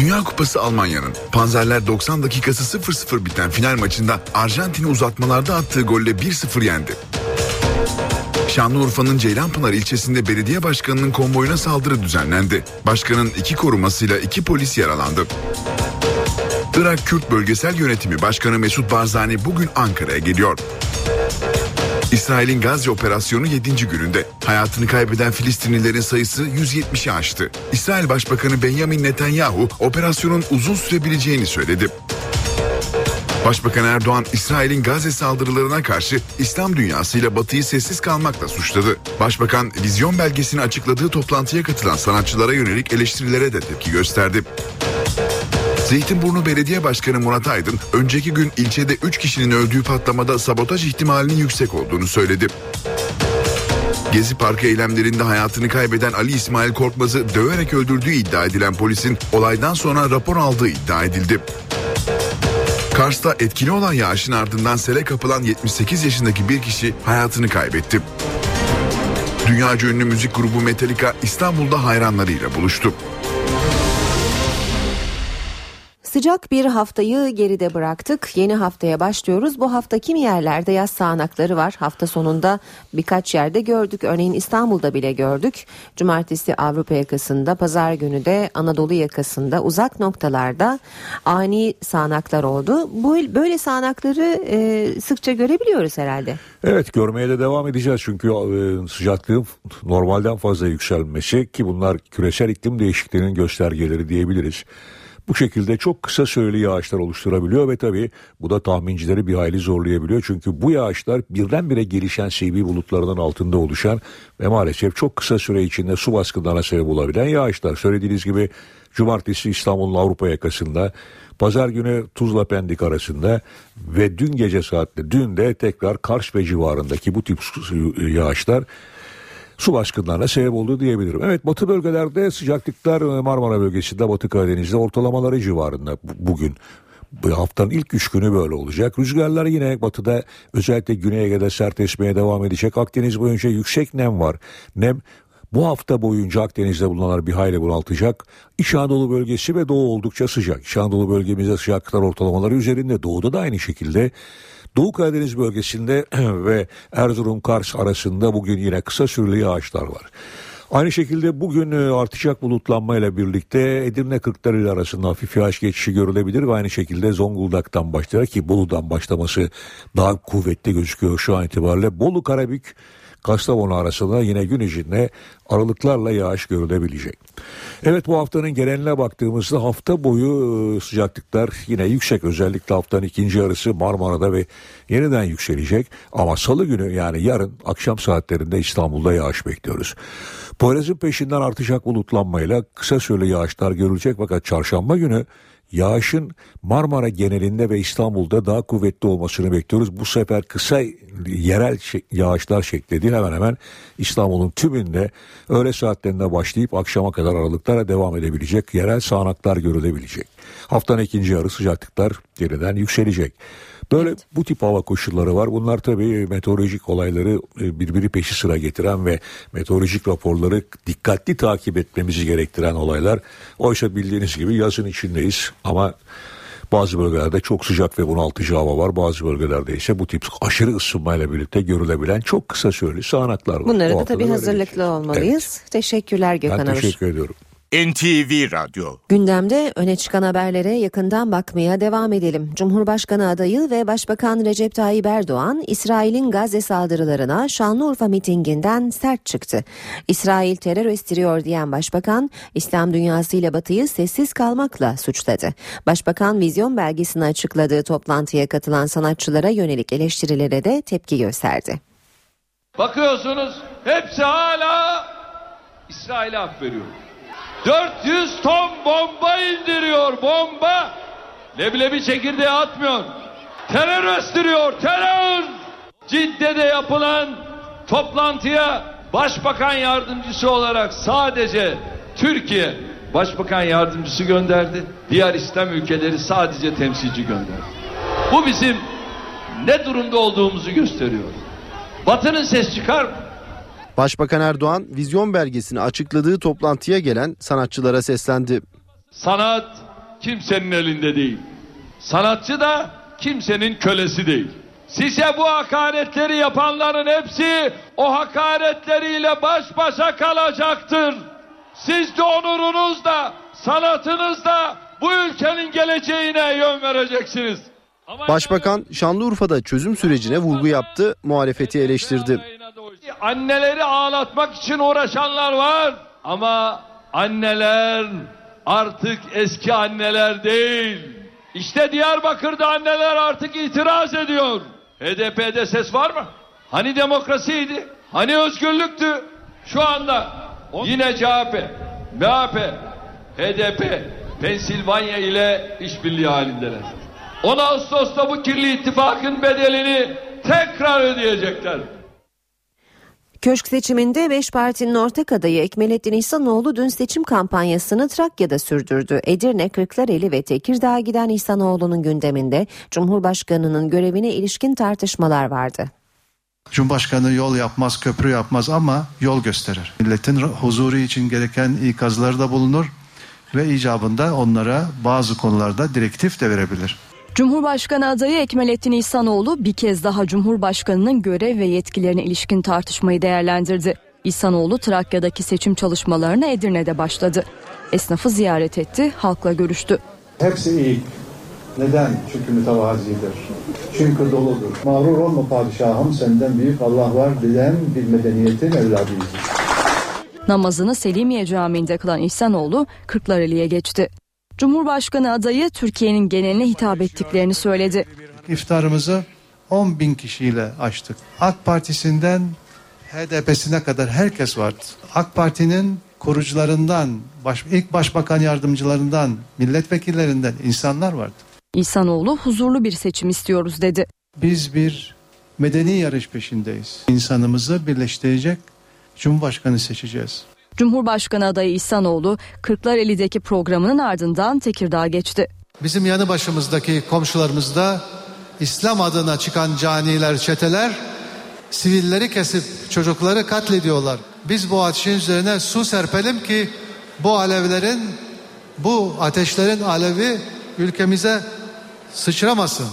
Dünya Kupası Almanya'nın panzerler 90 dakikası 0-0 biten final maçında Arjantin'i uzatmalarda attığı golle 1-0 yendi. Şanlıurfa'nın Ceylanpınar ilçesinde belediye başkanının konvoyuna saldırı düzenlendi. Başkanın 2 korumasıyla 2 polis yaralandı. Irak Kürt Bölgesel Yönetimi Başkanı Mesut Barzani bugün Ankara'ya geliyor. İsrail'in Gazze operasyonu 7. gününde hayatını kaybeden Filistinlilerin sayısı 170'i aştı. İsrail Başbakanı Benjamin Netanyahu operasyonun uzun sürebileceğini söyledi. Başbakan Erdoğan, İsrail'in Gazze saldırılarına karşı İslam dünyasıyla Batı'yı sessiz kalmakla suçladı. Başbakan, vizyon belgesini açıkladığı toplantıya katılan sanatçılara yönelik eleştirilere de tepki gösterdi. Zeytinburnu Belediye Başkanı Murat Aydın, önceki gün ilçede 3 kişinin öldüğü patlamada sabotaj ihtimalinin yüksek olduğunu söyledi. Gezi Parkı eylemlerinde hayatını kaybeden Ali İsmail Korkmaz'ı döverek öldürdüğü iddia edilen polisin olaydan sonra rapor aldığı iddia edildi. Kars'ta etkili olan yağışın ardından sele kapılan 78 yaşındaki bir kişi hayatını kaybetti. Dünyaca ünlü müzik grubu Metallica İstanbul'da hayranlarıyla buluştu. Sıcak bir haftayı geride bıraktık. Yeni haftaya başlıyoruz. Bu hafta kimi yerlerde yaz sağanakları var. Hafta sonunda birkaç yerde gördük. Örneğin İstanbul'da bile gördük. Cumartesi Avrupa yakasında, pazar günü de Anadolu yakasında uzak noktalarda ani sağanaklar oldu. Böyle sağanakları sıkça görebiliyoruz herhalde. Evet, görmeye de devam edeceğiz. Çünkü sıcaklığın normalden fazla yükselmesi, ki bunlar küresel iklim değişikliğinin göstergeleri diyebiliriz. Bu şekilde çok kısa süreli yağışlar oluşturabiliyor ve tabii bu da tahmincileri bir hayli zorlayabiliyor. Çünkü bu yağışlar birdenbire gelişen CB bulutlarının altında oluşan ve maalesef çok kısa süre içinde su baskınlarına sebep olabilen yağışlar. Söylediğiniz gibi cumartesi İstanbul'un Avrupa yakasında, pazar günü Tuzla Pendik arasında ve dün gece saatte, dün de tekrar Kars ve civarındaki bu tip yağışlar su baskınlarına sebep oldu diyebilirim. Evet, batı bölgelerde sıcaklıklar Marmara bölgesinde, Batı Karadeniz'de ortalamaları civarında bugün. Bu haftanın ilk 3 günü böyle olacak. Rüzgarlar yine batıda, özellikle Güney Ege'de sert esmeye devam edecek. Akdeniz boyunca yüksek nem var. Nem bu hafta boyunca Akdeniz'de bulunanlar bir hayli bunaltacak. İç Anadolu bölgesi ve doğu oldukça sıcak. İç Anadolu bölgemizde sıcaklıklar ortalamaları üzerinde. Doğuda da aynı şekilde. Doğu Karadeniz bölgesinde ve Erzurum-Kars arasında bugün yine kısa süreli yağışlar var. Aynı şekilde bugün artacak bulutlanmayla birlikte Edirne Kırklareli arasında hafif yağış geçişi görülebilir ve aynı şekilde Zonguldak'tan başlayarak, ki Bolu'dan başlaması daha kuvvetli gözüküyor şu an itibariyle, Bolu-Karabük, Kastamonu arasında yine gün içinde aralıklarla yağış görülebilecek. Evet, bu haftanın geneline baktığımızda hafta boyu sıcaklıklar yine yüksek. Özellikle haftanın ikinci yarısı Marmara'da ve yeniden yükselecek. Ama salı günü, yani yarın akşam saatlerinde İstanbul'da yağış bekliyoruz. Poyraz'ın peşinden artacak bulutlanmayla kısa süreli yağışlar görülecek. Fakat çarşamba günü yağışın Marmara genelinde ve İstanbul'da daha kuvvetli olmasını bekliyoruz. Bu sefer kısa yerel yağışlar şekli değil, hemen hemen İstanbul'un tümünde öğle saatlerinde başlayıp akşama kadar aralıklara devam edebilecek yerel sağanaklar görülebilecek. Haftanın ikinci yarı sıcaklıklar yeniden yükselecek. Böyle bu tip hava koşulları var. Bunlar tabii meteorolojik olayları birbiri peşi sıra getiren ve meteorolojik raporları dikkatli takip etmemizi gerektiren olaylar. Oysa bildiğiniz gibi yazın içindeyiz ama bazı bölgelerde çok sıcak ve bunaltıcı hava var. Bazı bölgelerde ise bu tip aşırı ısınmayla birlikte görülebilen çok kısa süreli sağanaklar var. Bunlara da tabii hazırlıklı olmalıyız. Evet. Teşekkürler Gökhan Arış. Ben teşekkür ediyorum. NTV Radyo. Gündemde öne çıkan haberlere yakından bakmaya devam edelim. Cumhurbaşkanı adayı ve Başbakan Recep Tayyip Erdoğan, İsrail'in Gazze saldırılarına Şanlıurfa mitinginden sert çıktı. İsrail terör estiriyor diyen Başbakan, İslam dünyasıyla Batı'yı sessiz kalmakla suçladı. Başbakan, vizyon belgesini açıkladığı toplantıya katılan sanatçılara yönelik eleştirilere de tepki gösterdi. Bakıyorsunuz, hepsi hala İsrail'e hak veriyor. 400 ton bomba indiriyor, bomba. Leblebi çekirdeği atmıyor. Terör östürüyor, terör. Cidde'de yapılan toplantıya Başbakan Yardımcısı olarak sadece Türkiye Başbakan yardımcısı gönderdi. Diğer İslam ülkeleri sadece temsilci gönderdi. Bu bizim ne durumda olduğumuzu gösteriyor. Batı'nın ses çıkar mı? Başbakan Erdoğan vizyon belgesini açıkladığı toplantıya gelen sanatçılara seslendi. Sanat kimsenin elinde değil. Sanatçı da kimsenin kölesi değil. Size bu hakaretleri yapanların hepsi o hakaretleriyle baş başa kalacaktır. Siz de onurunuzla, sanatınızla bu ülkenin geleceğine yön vereceksiniz. Başbakan Şanlıurfa'da çözüm sürecine vurgu yaptı, muhalefeti eleştirdi. Anneleri ağlatmak için uğraşanlar var ama anneler artık eski anneler değil. İşte Diyarbakır'da anneler artık itiraz ediyor. HDP'de ses var mı? Hani demokrasiydi? Hani özgürlüktü? Şu anda yine CHP, MHP, HDP, Pensilvanya ile işbirliği halindeler. 10 Ağustos'ta bu kirli ittifakın bedelini tekrar ödeyecekler. Köşk seçiminde 5 partinin ortak adayı Ekmeleddin İhsanoğlu dün seçim kampanyasını Trakya'da sürdürdü. Edirne, Kırklareli ve Tekirdağ'a giden İhsanoğlu'nun gündeminde Cumhurbaşkanı'nın görevine ilişkin tartışmalar vardı. Cumhurbaşkanı yol yapmaz, köprü yapmaz ama yol gösterir. Milletin huzuru için gereken ikazlarda bulunur ve icabında onlara bazı konularda direktif de verebilir. Cumhurbaşkanı adayı Ekmeleddin İhsanoğlu bir kez daha Cumhurbaşkanı'nın görev ve yetkilerine ilişkin tartışmayı değerlendirdi. İhsanoğlu Trakya'daki seçim çalışmalarına Edirne'de başladı. Esnafı ziyaret etti, halkla görüştü. Hepsi iyi. Neden? Çünkü mütevazidir. Çünkü doludur. Mağrur olma padişahım, senden büyük Allah var bilen bir medeniyetin evladıyız. Namazını Selimiye Camii'nde kılan İhsanoğlu Kırklareli'ye geçti. Cumhurbaşkanı adayı Türkiye'nin geneline hitap ettiklerini söyledi. İftarımızı 10 bin kişiyle açtık. AK Partisi'nden HDP'sine kadar herkes vardı. AK Parti'nin kurucularından, ilk başbakan yardımcılarından, milletvekillerinden insanlar vardı. İhsanoğlu huzurlu bir seçim istiyoruz dedi. Biz bir medeni yarış peşindeyiz. İnsanımızı birleştirecek Cumhurbaşkanı seçeceğiz. Cumhurbaşkanı adayı İhsanoğlu, Kırklareli'deki programının ardından Tekirdağ'a geçti. Bizim yanı başımızdaki komşularımızda İslam adına çıkan caniler, çeteler sivilleri kesip çocukları katlediyorlar. Biz bu ateşin üzerine su serpelim ki bu ateşlerin alevi ülkemize sıçramasın.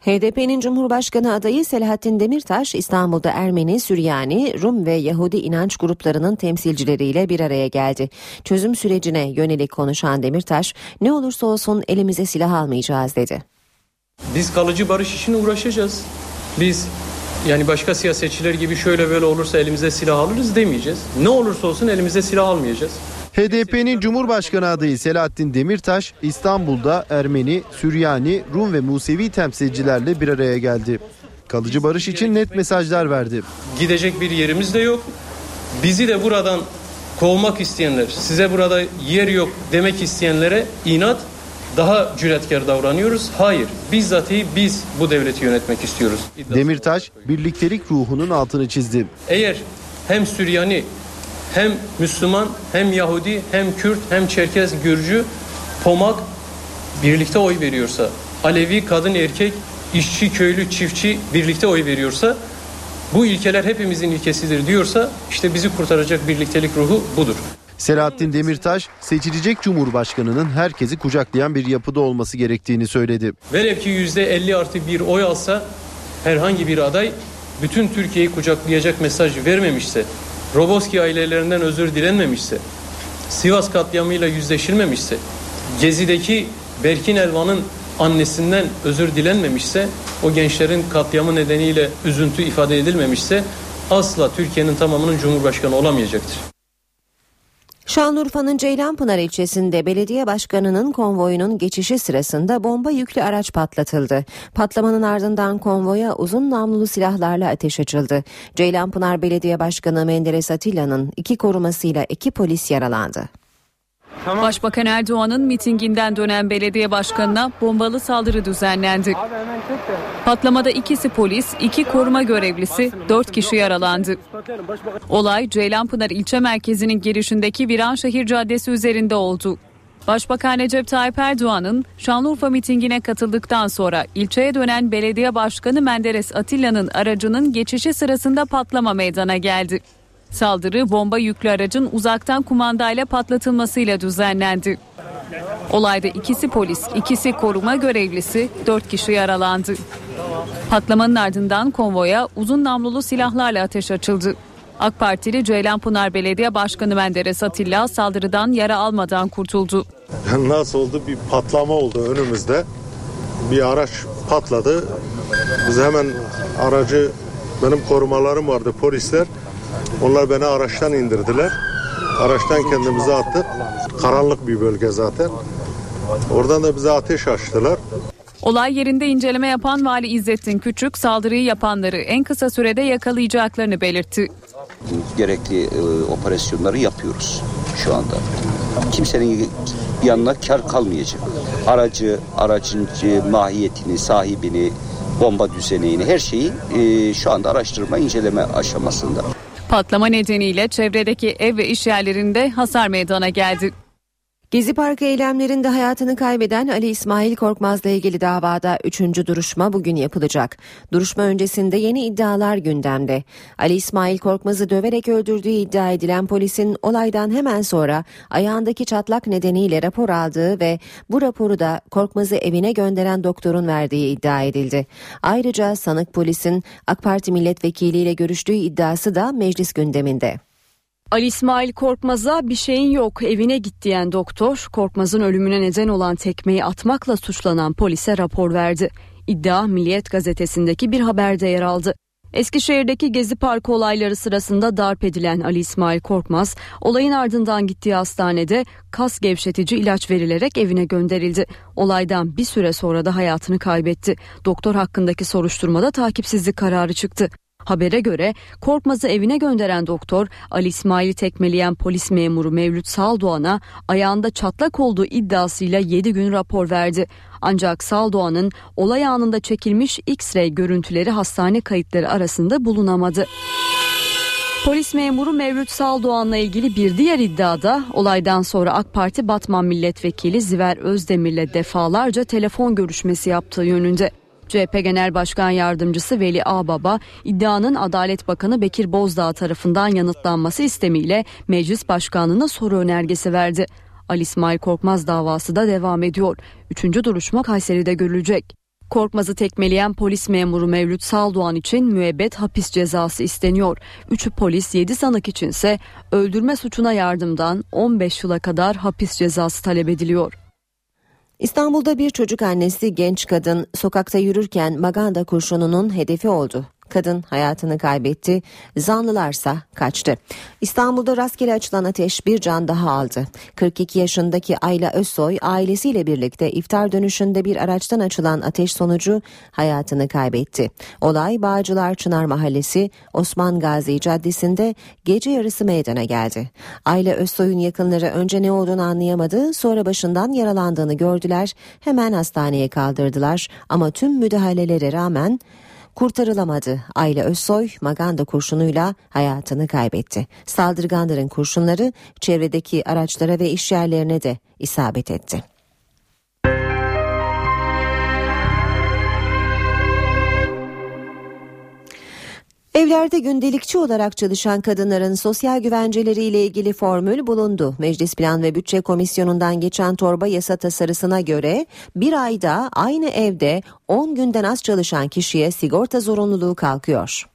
HDP'nin Cumhurbaşkanı adayı Selahattin Demirtaş, İstanbul'da Ermeni, Süryani, Rum ve Yahudi inanç gruplarının temsilcileriyle bir araya geldi. Çözüm sürecine yönelik konuşan Demirtaş, "Ne olursa olsun elimize silah almayacağız." dedi. Biz kalıcı barış için uğraşacağız. Biz başka siyasetçiler gibi şöyle böyle olursa elimize silah alırız demeyeceğiz. Ne olursa olsun elimize silah almayacağız. HDP'nin Cumhurbaşkanı adayı Selahattin Demirtaş, İstanbul'da Ermeni, Süryani, Rum ve Musevi temsilcilerle bir araya geldi. Kalıcı barış için net mesajlar verdi. Gidecek bir yerimiz de yok. Bizi de buradan kovmak isteyenler, size burada yer yok demek isteyenlere inat, daha cüretkar davranıyoruz. Hayır, bizzatihi biz bu devleti yönetmek istiyoruz. Demirtaş, birliktelik ruhunun altını çizdi. Eğer hem Süryani, hem Müslüman, hem Yahudi, hem Kürt, hem Çerkez, Gürcü, Pomak birlikte oy veriyorsa, Alevi, kadın, erkek, işçi, köylü, çiftçi birlikte oy veriyorsa, bu ülkeler hepimizin ülkesidir diyorsa, işte bizi kurtaracak birliktelik ruhu budur. Selahattin Demirtaş, seçilecek Cumhurbaşkanı'nın herkesi kucaklayan bir yapıda olması gerektiğini söyledi. Velev ki %50+1 oy alsa, herhangi bir aday bütün Türkiye'yi kucaklayacak mesaj vermemişse, Roboski ailelerinden özür dilenmemişse, Sivas katliamıyla yüzleşilmemişse, Gezi'deki Berkin Elvan'ın annesinden özür dilenmemişse, o gençlerin katliamı nedeniyle üzüntü ifade edilmemişse, asla Türkiye'nin tamamının Cumhurbaşkanı olamayacaktır. Şanlıurfa'nın Ceylanpınar ilçesinde belediye başkanının konvoyunun geçişi sırasında bomba yüklü araç patlatıldı. Patlamanın ardından konvoya uzun namlulu silahlarla ateş açıldı. Ceylanpınar Belediye Başkanı Menderes Atilla'nın 2 korumasıyla 2 polis yaralandı. Tamam. Başbakan Erdoğan'ın mitinginden dönen belediye başkanına bombalı saldırı düzenlendi. Patlamada ikisi polis, iki koruma görevlisi, 4 kişi yaralandı. Olay Ceylanpınar ilçe merkezinin girişindeki Viranşehir Caddesi üzerinde oldu. Başbakan Recep Tayyip Erdoğan'ın Şanlıurfa mitingine katıldıktan sonra ilçeye dönen belediye başkanı Menderes Atilla'nın aracının geçişi sırasında patlama meydana geldi. Saldırı bomba yüklü aracın uzaktan kumandayla patlatılmasıyla düzenlendi. Olayda ikisi polis, ikisi koruma görevlisi, 4 kişi yaralandı. Patlamanın ardından konvoya uzun namlulu silahlarla ateş açıldı. AK Partili Ceylanpınar Belediye Başkanı Menderes Atilla saldırıdan yara almadan kurtuldu. Nasıl oldu? Bir patlama oldu önümüzde. Bir araç patladı. Biz hemen aracı, benim korumalarım vardı polisler. Onlar beni araçtan indirdiler. Araçtan kendimizi attık. Karanlık bir bölge zaten. Oradan da bize ateş açtılar. Olay yerinde inceleme yapan Vali İzzettin Küçük saldırıyı yapanları en kısa sürede yakalayacaklarını belirtti. Gerekli operasyonları yapıyoruz şu anda. Kimsenin yanına kar kalmayacak. Aracın mahiyetini, sahibini, bomba düzenini, her şeyi şu anda araştırma, inceleme aşamasında. Patlama nedeniyle çevredeki ev ve iş yerlerinde hasar meydana geldi. Gezi Parkı eylemlerinde hayatını kaybeden Ali İsmail Korkmaz'la ilgili davada 3. duruşma bugün yapılacak. Duruşma öncesinde yeni iddialar gündemde. Ali İsmail Korkmaz'ı döverek öldürdüğü iddia edilen polisin olaydan hemen sonra ayağındaki çatlak nedeniyle rapor aldığı ve bu raporu da Korkmaz'ı evine gönderen doktorun verdiği iddia edildi. Ayrıca sanık polisin AK Parti milletvekiliyle görüştüğü iddiası da meclis gündeminde. Ali İsmail Korkmaz'a bir şeyin yok, evine git diyen doktor, Korkmaz'ın ölümüne neden olan tekmeyi atmakla suçlanan polise rapor verdi. İddia Milliyet gazetesindeki bir haberde yer aldı. Eskişehir'deki Gezi Parkı olayları sırasında darp edilen Ali İsmail Korkmaz, olayın ardından gittiği hastanede kas gevşetici ilaç verilerek evine gönderildi. Olaydan bir süre sonra da hayatını kaybetti. Doktor hakkındaki soruşturmada takipsizlik kararı çıktı. Habere göre Korkmaz'ı evine gönderen doktor, Ali İsmail'i tekmeleyen polis memuru Mevlüt Saldoğan'a ayağında çatlak olduğu iddiasıyla 7 gün rapor verdi. Ancak Saldoğan'ın olay anında çekilmiş X-ray görüntüleri hastane kayıtları arasında bulunamadı. Polis memuru Mevlüt Saldoğan'la ilgili bir diğer iddiada olaydan sonra AK Parti Batman Milletvekili Ziver Özdemir'le defalarca telefon görüşmesi yaptığı yönünde. CHP Genel Başkan Yardımcısı Veli Ağbaba iddianın Adalet Bakanı Bekir Bozdağ tarafından yanıtlanması istemiyle Meclis Başkanlığı'na soru önergesi verdi. Ali İsmail Korkmaz davası da devam ediyor. 3. duruşma Kayseri'de görülecek. Korkmaz'ı tekmeleyen polis memuru Mevlüt Saldoğan için müebbet hapis cezası isteniyor. 3'ü polis, 7 sanık içinse öldürme suçuna yardımdan 15 yıla kadar hapis cezası talep ediliyor. İstanbul'da bir çocuk annesi genç kadın sokakta yürürken maganda kurşununun hedefi oldu. Kadın hayatını kaybetti, zanlılarsa kaçtı. İstanbul'da rastgele açılan ateş bir can daha aldı. 42 yaşındaki Ayla Özsoy ailesiyle birlikte iftar dönüşünde bir araçtan açılan ateş sonucu hayatını kaybetti. Olay Bağcılar Çınar Mahallesi Osman Gazi Caddesi'nde gece yarısı meydana geldi. Ayla Özsoy'un yakınları önce ne olduğunu anlayamadı, sonra başından yaralandığını gördüler, hemen hastaneye kaldırdılar ama tüm müdahalelere rağmen kurtarılamadı. Ayla Özsoy maganda kurşunuyla hayatını kaybetti. Saldırganların kurşunları çevredeki araçlara ve iş yerlerine de isabet etti. Evlerde gündelikçi olarak çalışan kadınların sosyal güvenceleriyle ilgili formül bulundu. Meclis Plan ve Bütçe Komisyonu'ndan geçen torba yasa tasarısına göre bir ayda aynı evde 10 günden az çalışan kişiye sigorta zorunluluğu kalkıyor.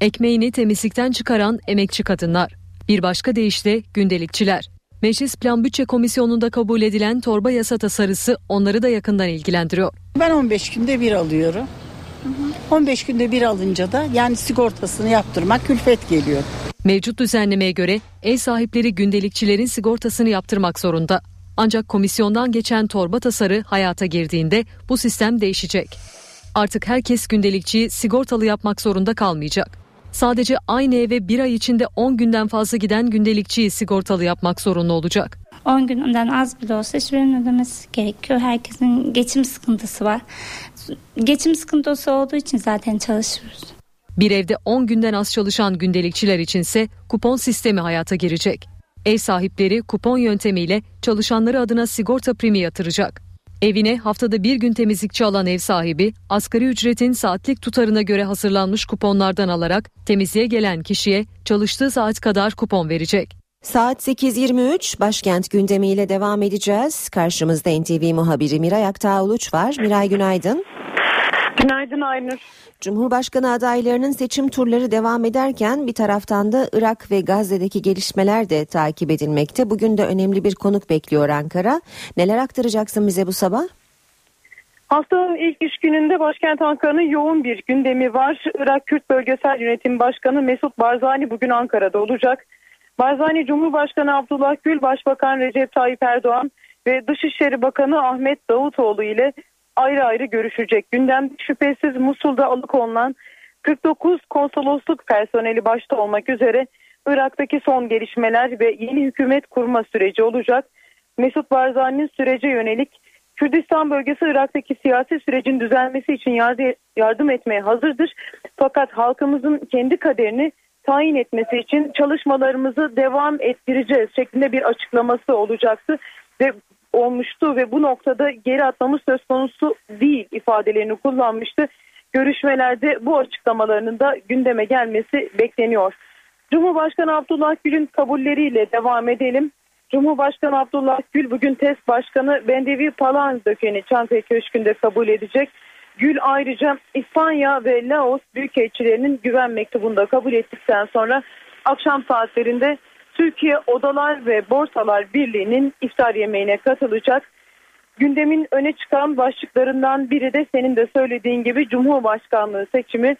Ekmeğini temizlikten çıkaran emekçi kadınlar. Bir başka deyişle gündelikçiler. Meclis Plan Bütçe Komisyonu'nda kabul edilen torba yasa tasarısı onları da yakından ilgilendiriyor. Ben 15 günde bir alıyorum. 15 günde bir alınca da yani sigortasını yaptırmak külfet geliyor. Mevcut düzenlemeye göre ev sahipleri gündelikçilerin sigortasını yaptırmak zorunda. Ancak komisyondan geçen torba tasarı hayata girdiğinde bu sistem değişecek. Artık herkes gündelikçiyi sigortalı yapmak zorunda kalmayacak. Sadece aynı eve bir ay içinde 10 günden fazla giden gündelikçiyi sigortalı yapmak zorunlu olacak. 10 günden az bile olsa işverenin ödemesi gerekiyor. Herkesin geçim sıkıntısı var. Geçim sıkıntısı olduğu için zaten çalışıyoruz. Bir evde 10 günden az çalışan gündelikçiler içinse kupon sistemi hayata girecek. Ev sahipleri kupon yöntemiyle çalışanları adına sigorta primi yatıracak. Evine haftada bir gün temizlikçi alan ev sahibi, asgari ücretin saatlik tutarına göre hazırlanmış kuponlardan alarak temizliğe gelen kişiye çalıştığı saat kadar kupon verecek. Saat 8.23 başkent gündemiyle devam edeceğiz. Karşımızda NTV muhabiri Miray Aktağ Uluç var. Miray günaydın. Günaydın Aynur. Cumhurbaşkanı adaylarının seçim turları devam ederken bir taraftan da Irak ve Gazze'deki gelişmeler de takip edilmekte. Bugün de önemli bir konuk bekliyor Ankara. Neler aktaracaksın bize bu sabah? Haftanın ilk iş gününde başkent Ankara'nın yoğun bir gündemi var. Irak Kürt Bölgesel Yönetimi Başkanı Mesut Barzani bugün Ankara'da olacak. Barzani, Cumhurbaşkanı Abdullah Gül, Başbakan Recep Tayyip Erdoğan ve Dışişleri Bakanı Ahmet Davutoğlu ile ayrı ayrı görüşecek. Gündem şüphesiz Musul'da alıkonulan 49 konsolosluk personeli başta olmak üzere Irak'taki son gelişmeler ve yeni hükümet kurma süreci olacak. Mesut Barzani'nin sürece yönelik Kürdistan bölgesi Irak'taki siyasi sürecin düzelmesi için yardım etmeye hazırdır. Fakat halkımızın kendi kaderini tayin etmesi için çalışmalarımızı devam ettireceğiz şeklinde bir açıklaması olacaktı ve olmuştu ve bu noktada geri atmamız söz konusu değil ifadelerini kullanmıştı. Görüşmelerde bu açıklamalarının da gündeme gelmesi bekleniyor. Cumhurbaşkanı Abdullah Gül'ün kabulleriyle devam edelim. Cumhurbaşkanı Abdullah Gül bugün TES Başkanı Bendevi Palandöken'i Çankaya Köşkü'nde kabul edecek. Gül ayrıca İspanya ve Laos büyükelçilerinin güven mektubunu da kabul ettikten sonra akşam saatlerinde Türkiye Odalar ve Borsalar Birliği'nin iftar yemeğine katılacak. Gündemin öne çıkan başlıklarından biri de senin de söylediğin gibi Cumhurbaşkanlığı seçimi.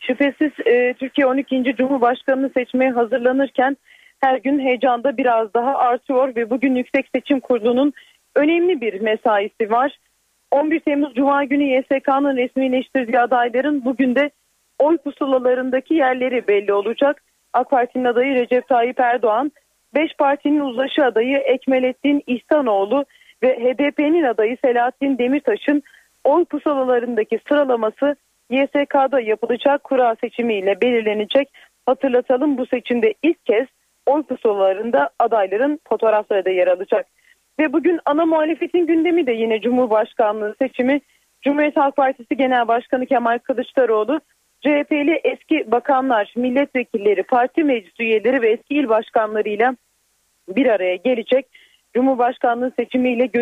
Şüphesiz Türkiye 12. Cumhurbaşkanını seçmeye hazırlanırken her gün heyecanda biraz daha artıyor ve bugün Yüksek Seçim Kurulu'nun önemli bir mesaisi var. 11 Temmuz Cuma günü YSK'nın resmileştirdiği adayların bugün de oy pusulalarındaki yerleri belli olacak. AK Parti'nin adayı Recep Tayyip Erdoğan, 5 partinin uzlaşı adayı Ekmeleddin İhsanoğlu ve HDP'nin adayı Selahattin Demirtaş'ın oy pusulalarındaki sıralaması YSK'da yapılacak kura seçimiyle belirlenecek. Hatırlatalım, bu seçimde ilk kez oy pusulalarında adayların fotoğrafları da yer alacak. Ve bugün ana muhalefetin gündemi de yine Cumhurbaşkanlığı seçimi. Cumhuriyet Halk Partisi Genel Başkanı Kemal Kılıçdaroğlu, CHP'li eski bakanlar, milletvekilleri, parti meclis üyeleri ve eski il başkanlarıyla bir araya gelecek. Cumhurbaşkanlığı seçimiyle ilgili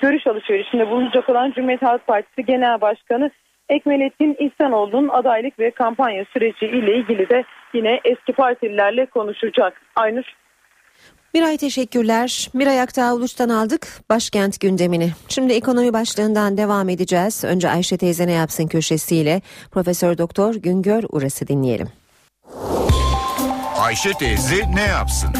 görüş alışverişinde bulunacak olan Cumhuriyet Halk Partisi Genel Başkanı Ekmeleddin İhsanoğlu'nun adaylık ve kampanya süreci ile ilgili de yine eski partililerle konuşacak. Aynur. Miray teşekkürler. Miray Aktağ Uluç'tan aldık başkent gündemini. Şimdi ekonomi başlığından devam edeceğiz. Önce Ayşe teyze ne yapsın köşesiyle Profesör Doktor Güngör Uras'ı dinleyelim. Ayşe teyze ne yapsın?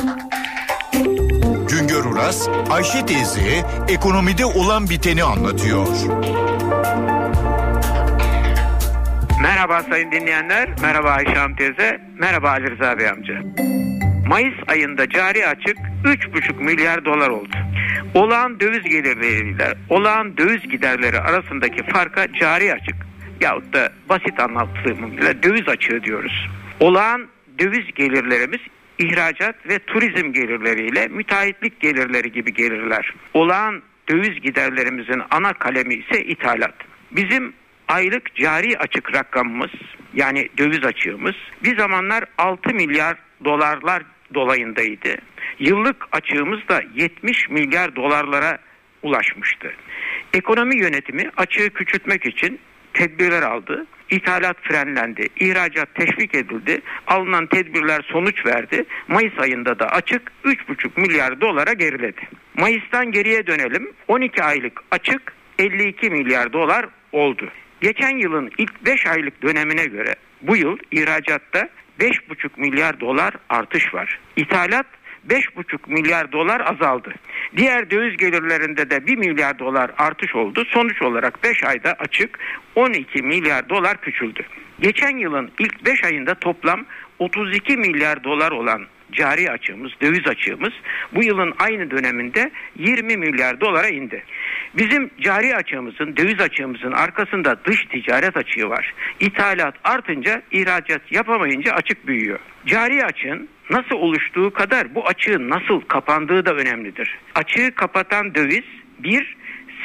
Güngör Uras, Ayşe teyzeye ekonomide olan biteni anlatıyor. Merhaba sayın dinleyenler, merhaba Ayşe Hanım teyze, merhaba Ali Rıza Bey amca. Mayıs ayında cari açık $3,5 milyar oldu. Olağan döviz gelirleriyle olağan döviz giderleri arasındaki farka cari açık yahut da basit anlattığımızla döviz açığı diyoruz. Olağan döviz gelirlerimiz ihracat ve turizm gelirleriyle müteahhitlik gelirleri gibi gelirler. Olağan döviz giderlerimizin ana kalemi ise ithalat. Bizim aylık cari açık rakamımız, yani döviz açığımız bir zamanlar $6 milyar dolayındaydı. Yıllık açığımız da $70 milyar ulaşmıştı. Ekonomi yönetimi açığı küçültmek için tedbirler aldı. İthalat frenlendi, ihracat teşvik edildi. Alınan tedbirler sonuç verdi. Mayıs ayında da açık $3,5 milyar geriledi. Mayıs'tan geriye dönelim. 12 aylık açık $52 milyar oldu. Geçen yılın ilk 5 aylık dönemine göre bu yıl ihracatta $5,5 milyar artış var. İthalat $5,5 milyar azaldı. Diğer döviz gelirlerinde de $1 milyar artış oldu. Sonuç olarak 5 ayda açık $12 milyar küçüldü. Geçen yılın ilk 5 ayında toplam $32 milyar olan cari açığımız, döviz açığımız bu yılın aynı döneminde 20 milyar dolara indi. Bizim cari açığımızın, döviz açığımızın arkasında dış ticaret açığı var. İthalat artınca, ihracat yapamayınca açık büyüyor. Cari açığın nasıl oluştuğu kadar bu açığın nasıl kapandığı da önemlidir. Açığı kapatan döviz bir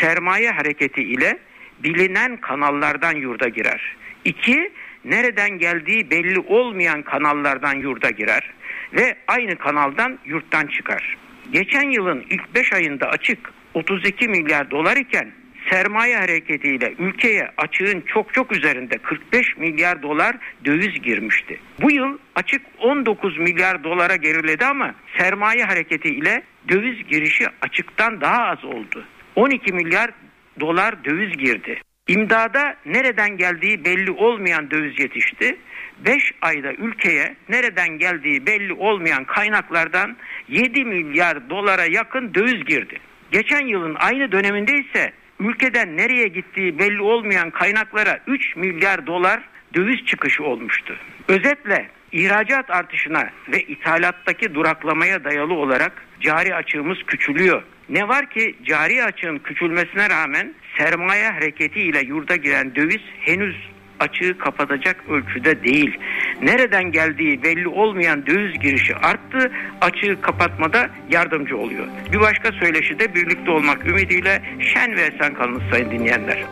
sermaye hareketi ile bilinen kanallardan yurda girer. İki, nereden geldiği belli olmayan kanallardan yurda girer ve aynı kanaldan yurttan çıkar. Geçen yılın ilk 5 ayında açık 32 milyar dolar iken sermaye hareketiyle ülkeye açığın çok üzerinde 45 milyar dolar döviz girmişti. Bu yıl açık 19 milyar dolara geriledi ama sermaye hareketiyle döviz girişi açıktan daha az oldu. 12 milyar dolar döviz girdi. İmdada nereden geldiği belli olmayan döviz yetişti. 5 ayda ülkeye nereden geldiği belli olmayan kaynaklardan 7 milyar dolara yakın döviz girdi. Geçen yılın aynı döneminde ise ülkeden nereye gittiği belli olmayan kaynaklara 3 milyar dolar döviz çıkışı olmuştu. Özetle ihracat artışına ve ithalattaki duraklamaya dayalı olarak cari açığımız küçülüyor. Ne var ki cari açığın küçülmesine rağmen sermaye hareketiyle yurda giren döviz henüz açığı kapatacak ölçüde değil. Nereden geldiği belli olmayan döviz girişi arttı, açığı kapatmada yardımcı oluyor. Bir başka söyleşide birlikte olmak ümidiyle şen ve esen kalınız sayın dinleyenler.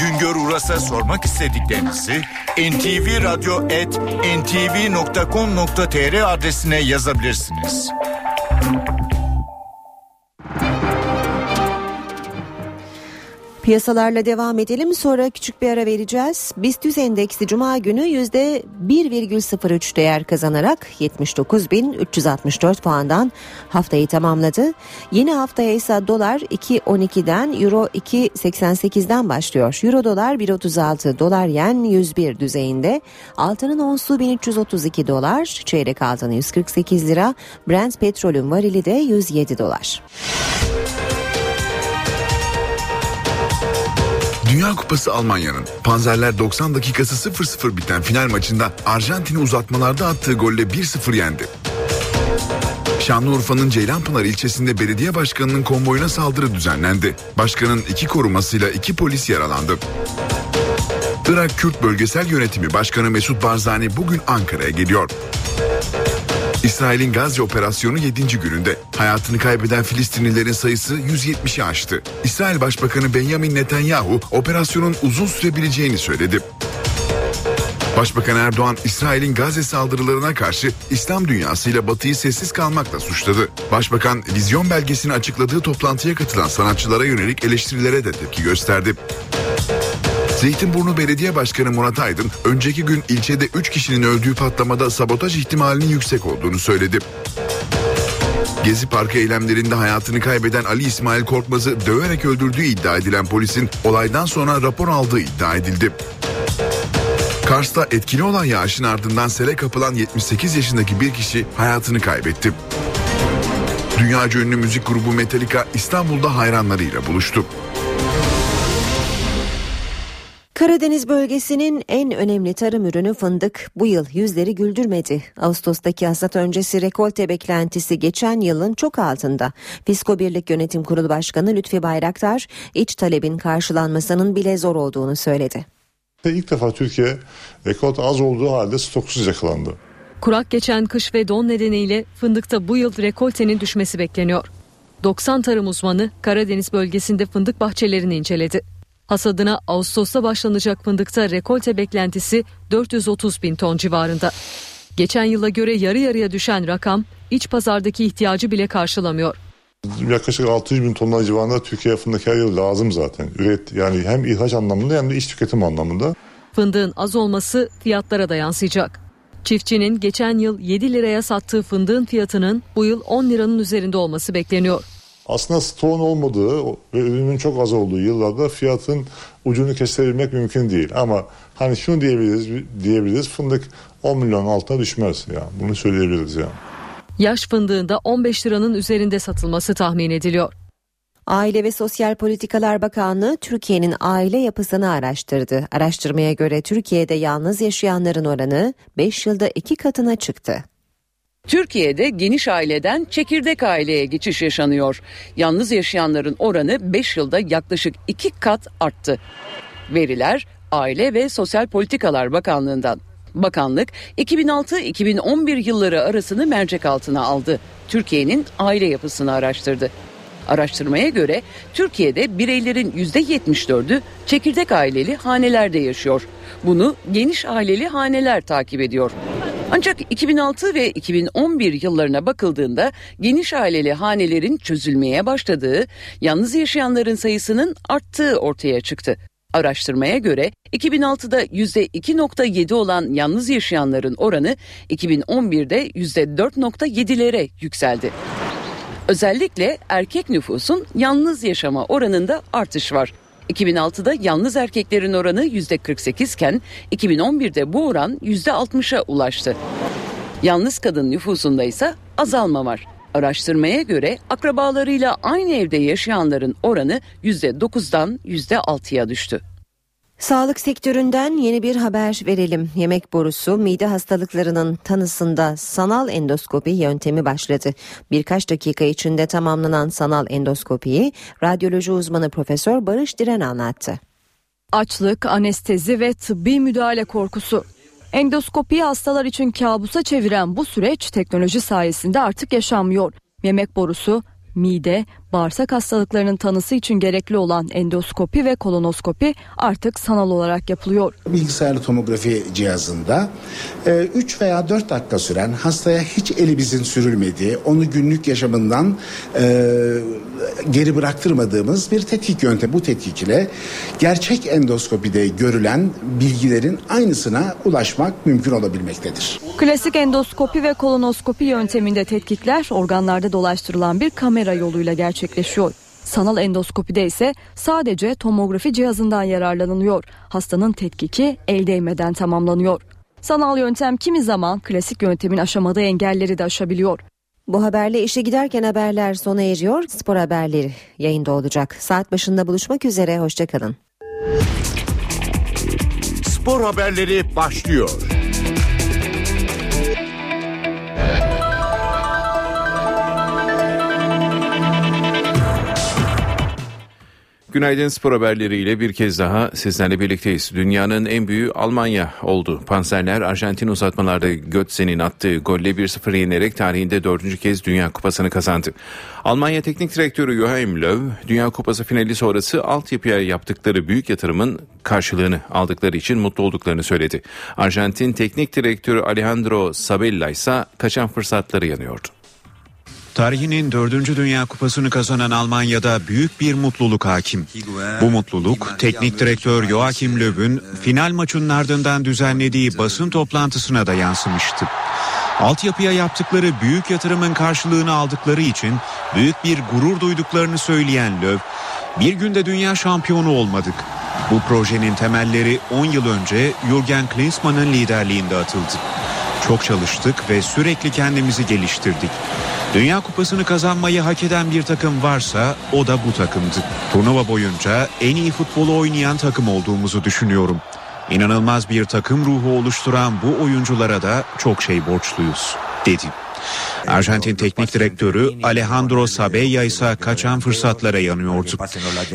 Güngör Uras'a sormak istediklerinizi ntvradyo@ntv.com.tr adresine yazabilirsiniz. Piyasalarla devam edelim, sonra küçük bir ara vereceğiz. BIST endeksi Cuma günü %1,03 değer kazanarak 79.364 puandan haftayı tamamladı. Yeni haftaya ise dolar 2.12'den, euro 2.88'den başlıyor. Euro dolar 1.36, dolar yen 101 düzeyinde. Altının onsu 1332 dolar, çeyrek altını 148 lira, Brent petrolün varili de 107 dolar. Dünya Kupası Almanya'nın Panzerler 90 dakikası 0-0 biten final maçında Arjantin'i uzatmalarda attığı golle 1-0 yendi. Şanlıurfa'nın Ceylanpınar ilçesinde belediye başkanının konvoyuna saldırı düzenlendi. Başkanın 2 korumasıyla 2 polis yaralandı. Irak Kürt Bölgesel Yönetimi Başkanı Mesut Barzani bugün Ankara'ya geliyor. İsrail'in Gazze operasyonu 7. gününde hayatını kaybeden Filistinlilerin sayısı 170'i aştı. İsrail Başbakanı Benjamin Netanyahu operasyonun uzun sürebileceğini söyledi. Başbakan Erdoğan, İsrail'in Gazze saldırılarına karşı İslam dünyasıyla Batı'yı sessiz kalmakla suçladı. Başbakan, vizyon belgesini açıkladığı toplantıya katılan sanatçılara yönelik eleştirilere de tepki gösterdi. Zeytinburnu Belediye Başkanı Murat Aydın, önceki gün ilçede 3 kişinin öldüğü patlamada sabotaj ihtimalinin yüksek olduğunu söyledi. Gezi Parkı eylemlerinde hayatını kaybeden Ali İsmail Korkmaz'ı döverek öldürdüğü iddia edilen polisin olaydan sonra rapor aldığı iddia edildi. Kars'ta etkili olan yağışın ardından sele kapılan 78 yaşındaki bir kişi hayatını kaybetti. Dünyaca ünlü müzik grubu Metallica İstanbul'da hayranlarıyla buluştu. Karadeniz bölgesinin en önemli tarım ürünü fındık bu yıl yüzleri güldürmedi. Ağustos'taki hasat öncesi rekolte beklentisi geçen yılın çok altında. Fisko Birlik Yönetim Kurulu Başkanı Lütfi Bayraktar, iç talebin karşılanmasının bile zor olduğunu söyledi. İlk defa Türkiye rekolte az olduğu halde stoksuz yakalandı. Kurak geçen kış ve don nedeniyle fındıkta bu yıl rekoltenin düşmesi bekleniyor. 90 tarım uzmanı Karadeniz bölgesinde fındık bahçelerini inceledi. Hasadına Ağustos'ta başlanacak fındıkta rekolte beklentisi 430 bin ton civarında. Geçen yıla göre yarı yarıya düşen rakam iç pazardaki ihtiyacı bile karşılamıyor. Yaklaşık 600 bin tonlar civarında Türkiye fındık her yıl lazım zaten. Yani hem ihraç anlamında hem de iç tüketim anlamında. Fındığın az olması fiyatlara da yansıyacak. Çiftçinin geçen yıl 7 liraya sattığı fındığın fiyatının bu yıl 10 liranın üzerinde olması bekleniyor. Aslında stoğun olmadığı ve ürünün çok az olduğu yıllarda fiyatın ucunu kestirebilmek mümkün değil. Ama hani şunu diyebiliriz fındık 10 milyon altına düşmez. Yani bunu söyleyebiliriz yani. Yaş fındığında 15 liranın üzerinde satılması tahmin ediliyor. Aile ve Sosyal Politikalar Bakanlığı Türkiye'nin aile yapısını araştırdı. Araştırmaya göre Türkiye'de yalnız yaşayanların oranı 5 yılda 2 katına çıktı. Türkiye'de geniş aileden çekirdek aileye geçiş yaşanıyor. Yalnız yaşayanların oranı 5 yılda yaklaşık 2 kat arttı. Veriler Aile ve Sosyal Politikalar Bakanlığı'ndan. Bakanlık 2006-2011 yılları arasını mercek altına aldı. Türkiye'nin aile yapısını araştırdı. Araştırmaya göre Türkiye'de bireylerin %74'ü çekirdek aileli hanelerde yaşıyor. Bunu geniş aileli haneler takip ediyor. Ancak 2006 ve 2011 yıllarına bakıldığında geniş aileli hanelerin çözülmeye başladığı, yalnız yaşayanların sayısının arttığı ortaya çıktı. Araştırmaya göre 2006'da %2.7 olan yalnız yaşayanların oranı 2011'de %4.7'lere yükseldi. Özellikle erkek nüfusun yalnız yaşama oranında artış var. 2006'da yalnız erkeklerin oranı %48 iken 2011'de bu oran %60'a ulaştı. Yalnız kadın nüfusunda ise azalma var. Araştırmaya göre akrabalarıyla aynı evde yaşayanların oranı %9'dan %6'ya düştü. Sağlık sektöründen yeni bir haber verelim. Yemek borusu mide hastalıklarının tanısında sanal endoskopi yöntemi başladı. Birkaç dakika içinde tamamlanan sanal endoskopiyi radyoloji uzmanı Profesör Barış Diren anlattı. Açlık, anestezi ve tıbbi müdahale korkusu. Endoskopiyi hastalar için kabusa çeviren bu süreç teknoloji sayesinde artık yaşanmıyor. Yemek borusu, mide, bağırsak hastalıklarının tanısı için gerekli olan endoskopi ve kolonoskopi artık sanal olarak yapılıyor. Bilgisayarlı tomografi cihazında 3 veya 4 dakika süren, hastaya hiç elimizin sürülmediği, onu günlük yaşamından geri bıraktırmadığımız bir tetkik yöntemi. Bu tetkik ile gerçek endoskopide görülen bilgilerin aynısına ulaşmak mümkün olabilmektedir. Klasik endoskopi ve kolonoskopi yönteminde tetkikler organlarda dolaştırılan bir kamera yoluyla gerçekleşiyor. Sanal endoskopide ise sadece tomografi cihazından yararlanılıyor. Hastanın tetkiki el değmeden tamamlanıyor. Sanal yöntem kimi zaman klasik yöntemin aşamadığı engelleri de aşabiliyor. Bu haberle işe giderken haberler sona eriyor. Spor haberleri yayında olacak. Saat başında buluşmak üzere. Hoşçakalın. Spor haberleri başlıyor. Günaydın, spor haberleriyle bir kez daha sizlerle birlikteyiz. Dünyanın en büyüğü Almanya oldu. Panzerler Arjantin uzatmalarda Götze'nin attığı golle 1-0 yenerek tarihinde 4. kez Dünya Kupası'nı kazandı. Almanya Teknik Direktörü Joachim Löw, Dünya Kupası finali sonrası altyapıya yaptıkları büyük yatırımın karşılığını aldıkları için mutlu olduklarını söyledi. Arjantin Teknik Direktörü Alejandro Sabella ise kaçan fırsatları yanıyordu. Tarihinin 4. Dünya Kupası'nı kazanan Almanya'da büyük bir mutluluk hakim. Bu mutluluk teknik direktör Joachim Löw'ün final maçının ardından düzenlediği basın toplantısına da yansımıştı. Altyapıya yaptıkları büyük yatırımın karşılığını aldıkları için büyük bir gurur duyduklarını söyleyen Löw, "Bir günde dünya şampiyonu olmadık. Bu projenin temelleri 10 yıl önce Jürgen Klinsmann'ın liderliğinde atıldı. Çok çalıştık ve sürekli kendimizi geliştirdik. Dünya Kupası'nı kazanmayı hak eden bir takım varsa o da bu takımdı. Turnuva boyunca en iyi futbolu oynayan takım olduğumuzu düşünüyorum. İnanılmaz bir takım ruhu oluşturan bu oyunculara da çok şey borçluyuz," dedi. Arjantin teknik direktörü Alejandro Sabella ise kaçan fırsatlara yanıyordu.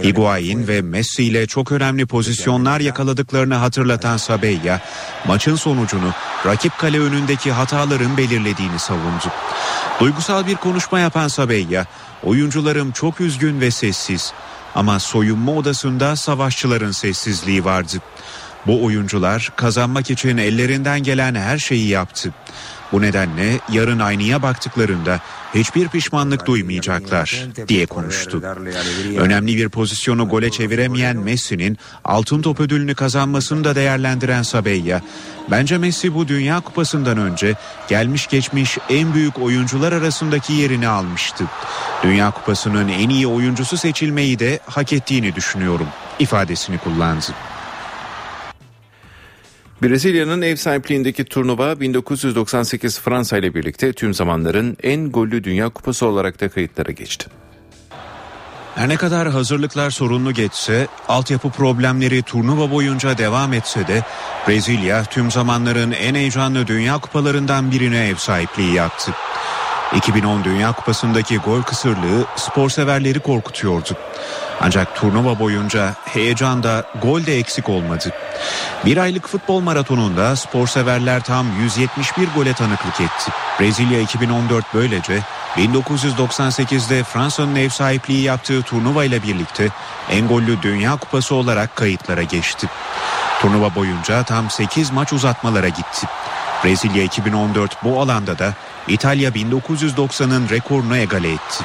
Higuaín ve Messi ile çok önemli pozisyonlar yakaladıklarını hatırlatan Sabella, maçın sonucunu rakip kale önündeki hataların belirlediğini savundu. Duygusal bir konuşma yapan Sabella, "Oyuncularım çok üzgün ve sessiz ama soyunma odasında savaşçıların sessizliği vardı. Bu oyuncular kazanmak için ellerinden gelen her şeyi yaptı. Bu nedenle yarın aynaya baktıklarında hiçbir pişmanlık duymayacaklar," diye konuştu. Önemli bir pozisyonu gole çeviremeyen Messi'nin altın top ödülünü kazanmasını da değerlendiren Sabella, "Bence Messi bu Dünya Kupası'ndan önce gelmiş geçmiş en büyük oyuncular arasındaki yerini almıştı. Dünya Kupası'nın en iyi oyuncusu seçilmeyi de hak ettiğini düşünüyorum," ifadesini kullandı. Brezilya'nın ev sahipliğindeki turnuva 1998 Fransa ile birlikte tüm zamanların en gollü Dünya Kupası olarak da kayıtlara geçti. Her ne kadar hazırlıklar sorunlu geçse, altyapı problemleri turnuva boyunca devam etse de Brezilya tüm zamanların en heyecanlı Dünya Kupalarından birine ev sahipliği yaptı. 2010 Dünya Kupası'ndaki gol kısırlığı spor severleri korkutuyordu. Ancak turnuva boyunca heyecan da gol de eksik olmadı. Bir aylık futbol maratonunda spor severler tam 171 gole tanıklık etti. Brezilya 2014 böylece 1998'de Fransa'nın ev sahipliği yaptığı turnuva ile birlikte en gollü Dünya Kupası olarak kayıtlara geçti. Turnuva boyunca tam 8 maç uzatmalara gitti. Brezilya 2014 bu alanda da İtalya 1990'ın rekorunu egale etti.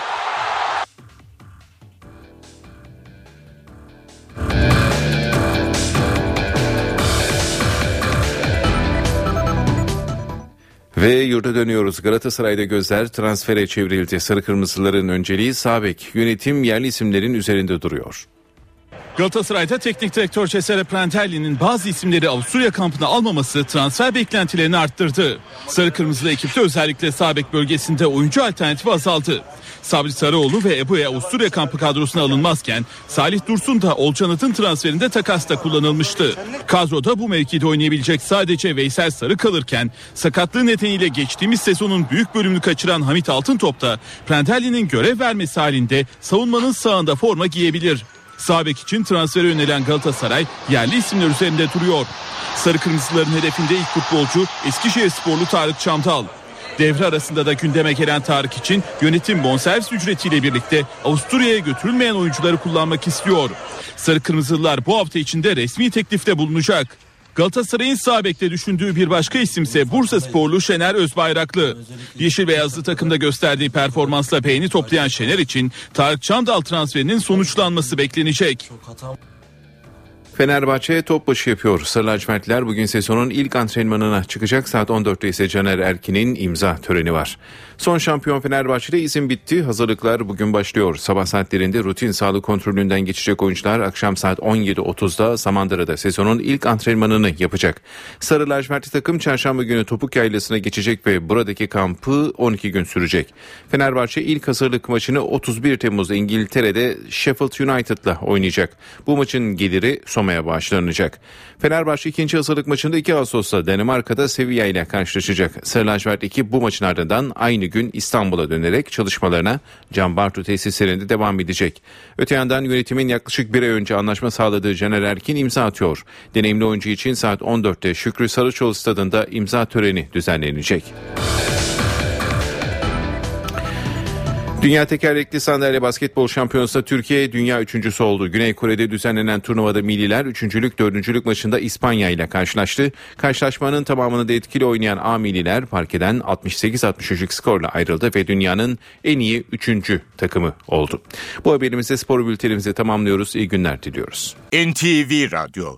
Ve yurda dönüyoruz. Galatasaray'da gözler transfere çevrildi. Sarı Kırmızıların önceliği sağ bek. Yönetim yerli isimlerin üzerinde duruyor. Galatasaray'da teknik direktör Cesare Prandelli'nin bazı isimleri Avusturya kampına almaması transfer beklentilerini arttırdı. Sarı Kırmızılı ekipte özellikle sağ bek bölgesinde oyuncu alternatifi azaldı. Sabri Sarıoğlu ve Ebu'ya Avusturya kampı kadrosuna alınmazken Salih Dursun da Olcan At'ın transferinde takasta kullanılmıştı. Kadroda bu mevkide oynayabilecek sadece Veysel Sarı kalırken sakatlığı nedeniyle geçtiğimiz sezonun büyük bölümünü kaçıran Hamit Altıntop da Prandelli'nin görev vermesi halinde savunmanın sağında forma giyebilir. Sağ bek için transfere yönelen Galatasaray yerli isimler üzerinde duruyor. Sarı Kırmızıların hedefinde ilk futbolcu Eskişehirsporlu Tarık Çamdal. Devre arasında da gündeme gelen Tarık için yönetim bonservis ücretiyle birlikte Avusturya'ya götürülmeyen oyuncuları kullanmak istiyor. Sarı Kırmızılar bu hafta içinde resmi teklifte bulunacak. Galatasaray'ın sağ bekte düşündüğü bir başka isimse Bursasporlu Şener Özbayraklı. Yeşil beyazlı takımda gösterdiği performansla beğeni toplayan Şener için Tarık Çamdal transferinin sonuçlanması beklenecek. Fenerbahçe top başı yapıyor. Sarı lacivertler bugün sezonun ilk antrenmanına çıkacak. Saat 14'te ise Caner Erkin'in imza töreni var. Son şampiyon Fenerbahçe'de izin bitti. Hazırlıklar bugün başlıyor. Sabah saatlerinde rutin sağlık kontrolünden geçecek oyuncular akşam saat 17.30'da Samandıra'da sezonun ilk antrenmanını yapacak. Sarı lacivertli takım çarşamba günü Topuk Yaylası'na geçecek ve buradaki kampı 12 gün sürecek. Fenerbahçe ilk hazırlık maçını 31 Temmuz'da İngiltere'de Sheffield United'la oynayacak. Bu maçın geliri Soma'ya bağışlanacak. Fenerbahçe ikinci hazırlık maçında 2 Ağustos'ta Danimarka'da Sevilla ile karşılaşacak. Sarı lacivert ekip bu maçın ardından aynı gün İstanbul'a dönerek çalışmalarına Can Bartu tesislerinde devam edecek. Öte yandan yönetimin yaklaşık bir ay önce anlaşma sağladığı Caner Erkin imza atıyor. Deneyimli oyuncu için saat 14'te Şükrü Saraçoğlu stadında imza töreni düzenlenecek. Dünya tekerlekli sandalye basketbol şampiyonasında Türkiye dünya üçüncüsü oldu. Güney Kore'de düzenlenen turnuvada milliler üçüncülük dördüncülük maçında İspanya ile karşılaştı. Karşılaşmanın tamamını da etkili oynayan A milliler parkeden 68-63'lük skorla ayrıldı ve dünyanın en iyi üçüncü takımı oldu. Bu haberimizle spor bültenimizi tamamlıyoruz. İyi günler diliyoruz. NTV Radyo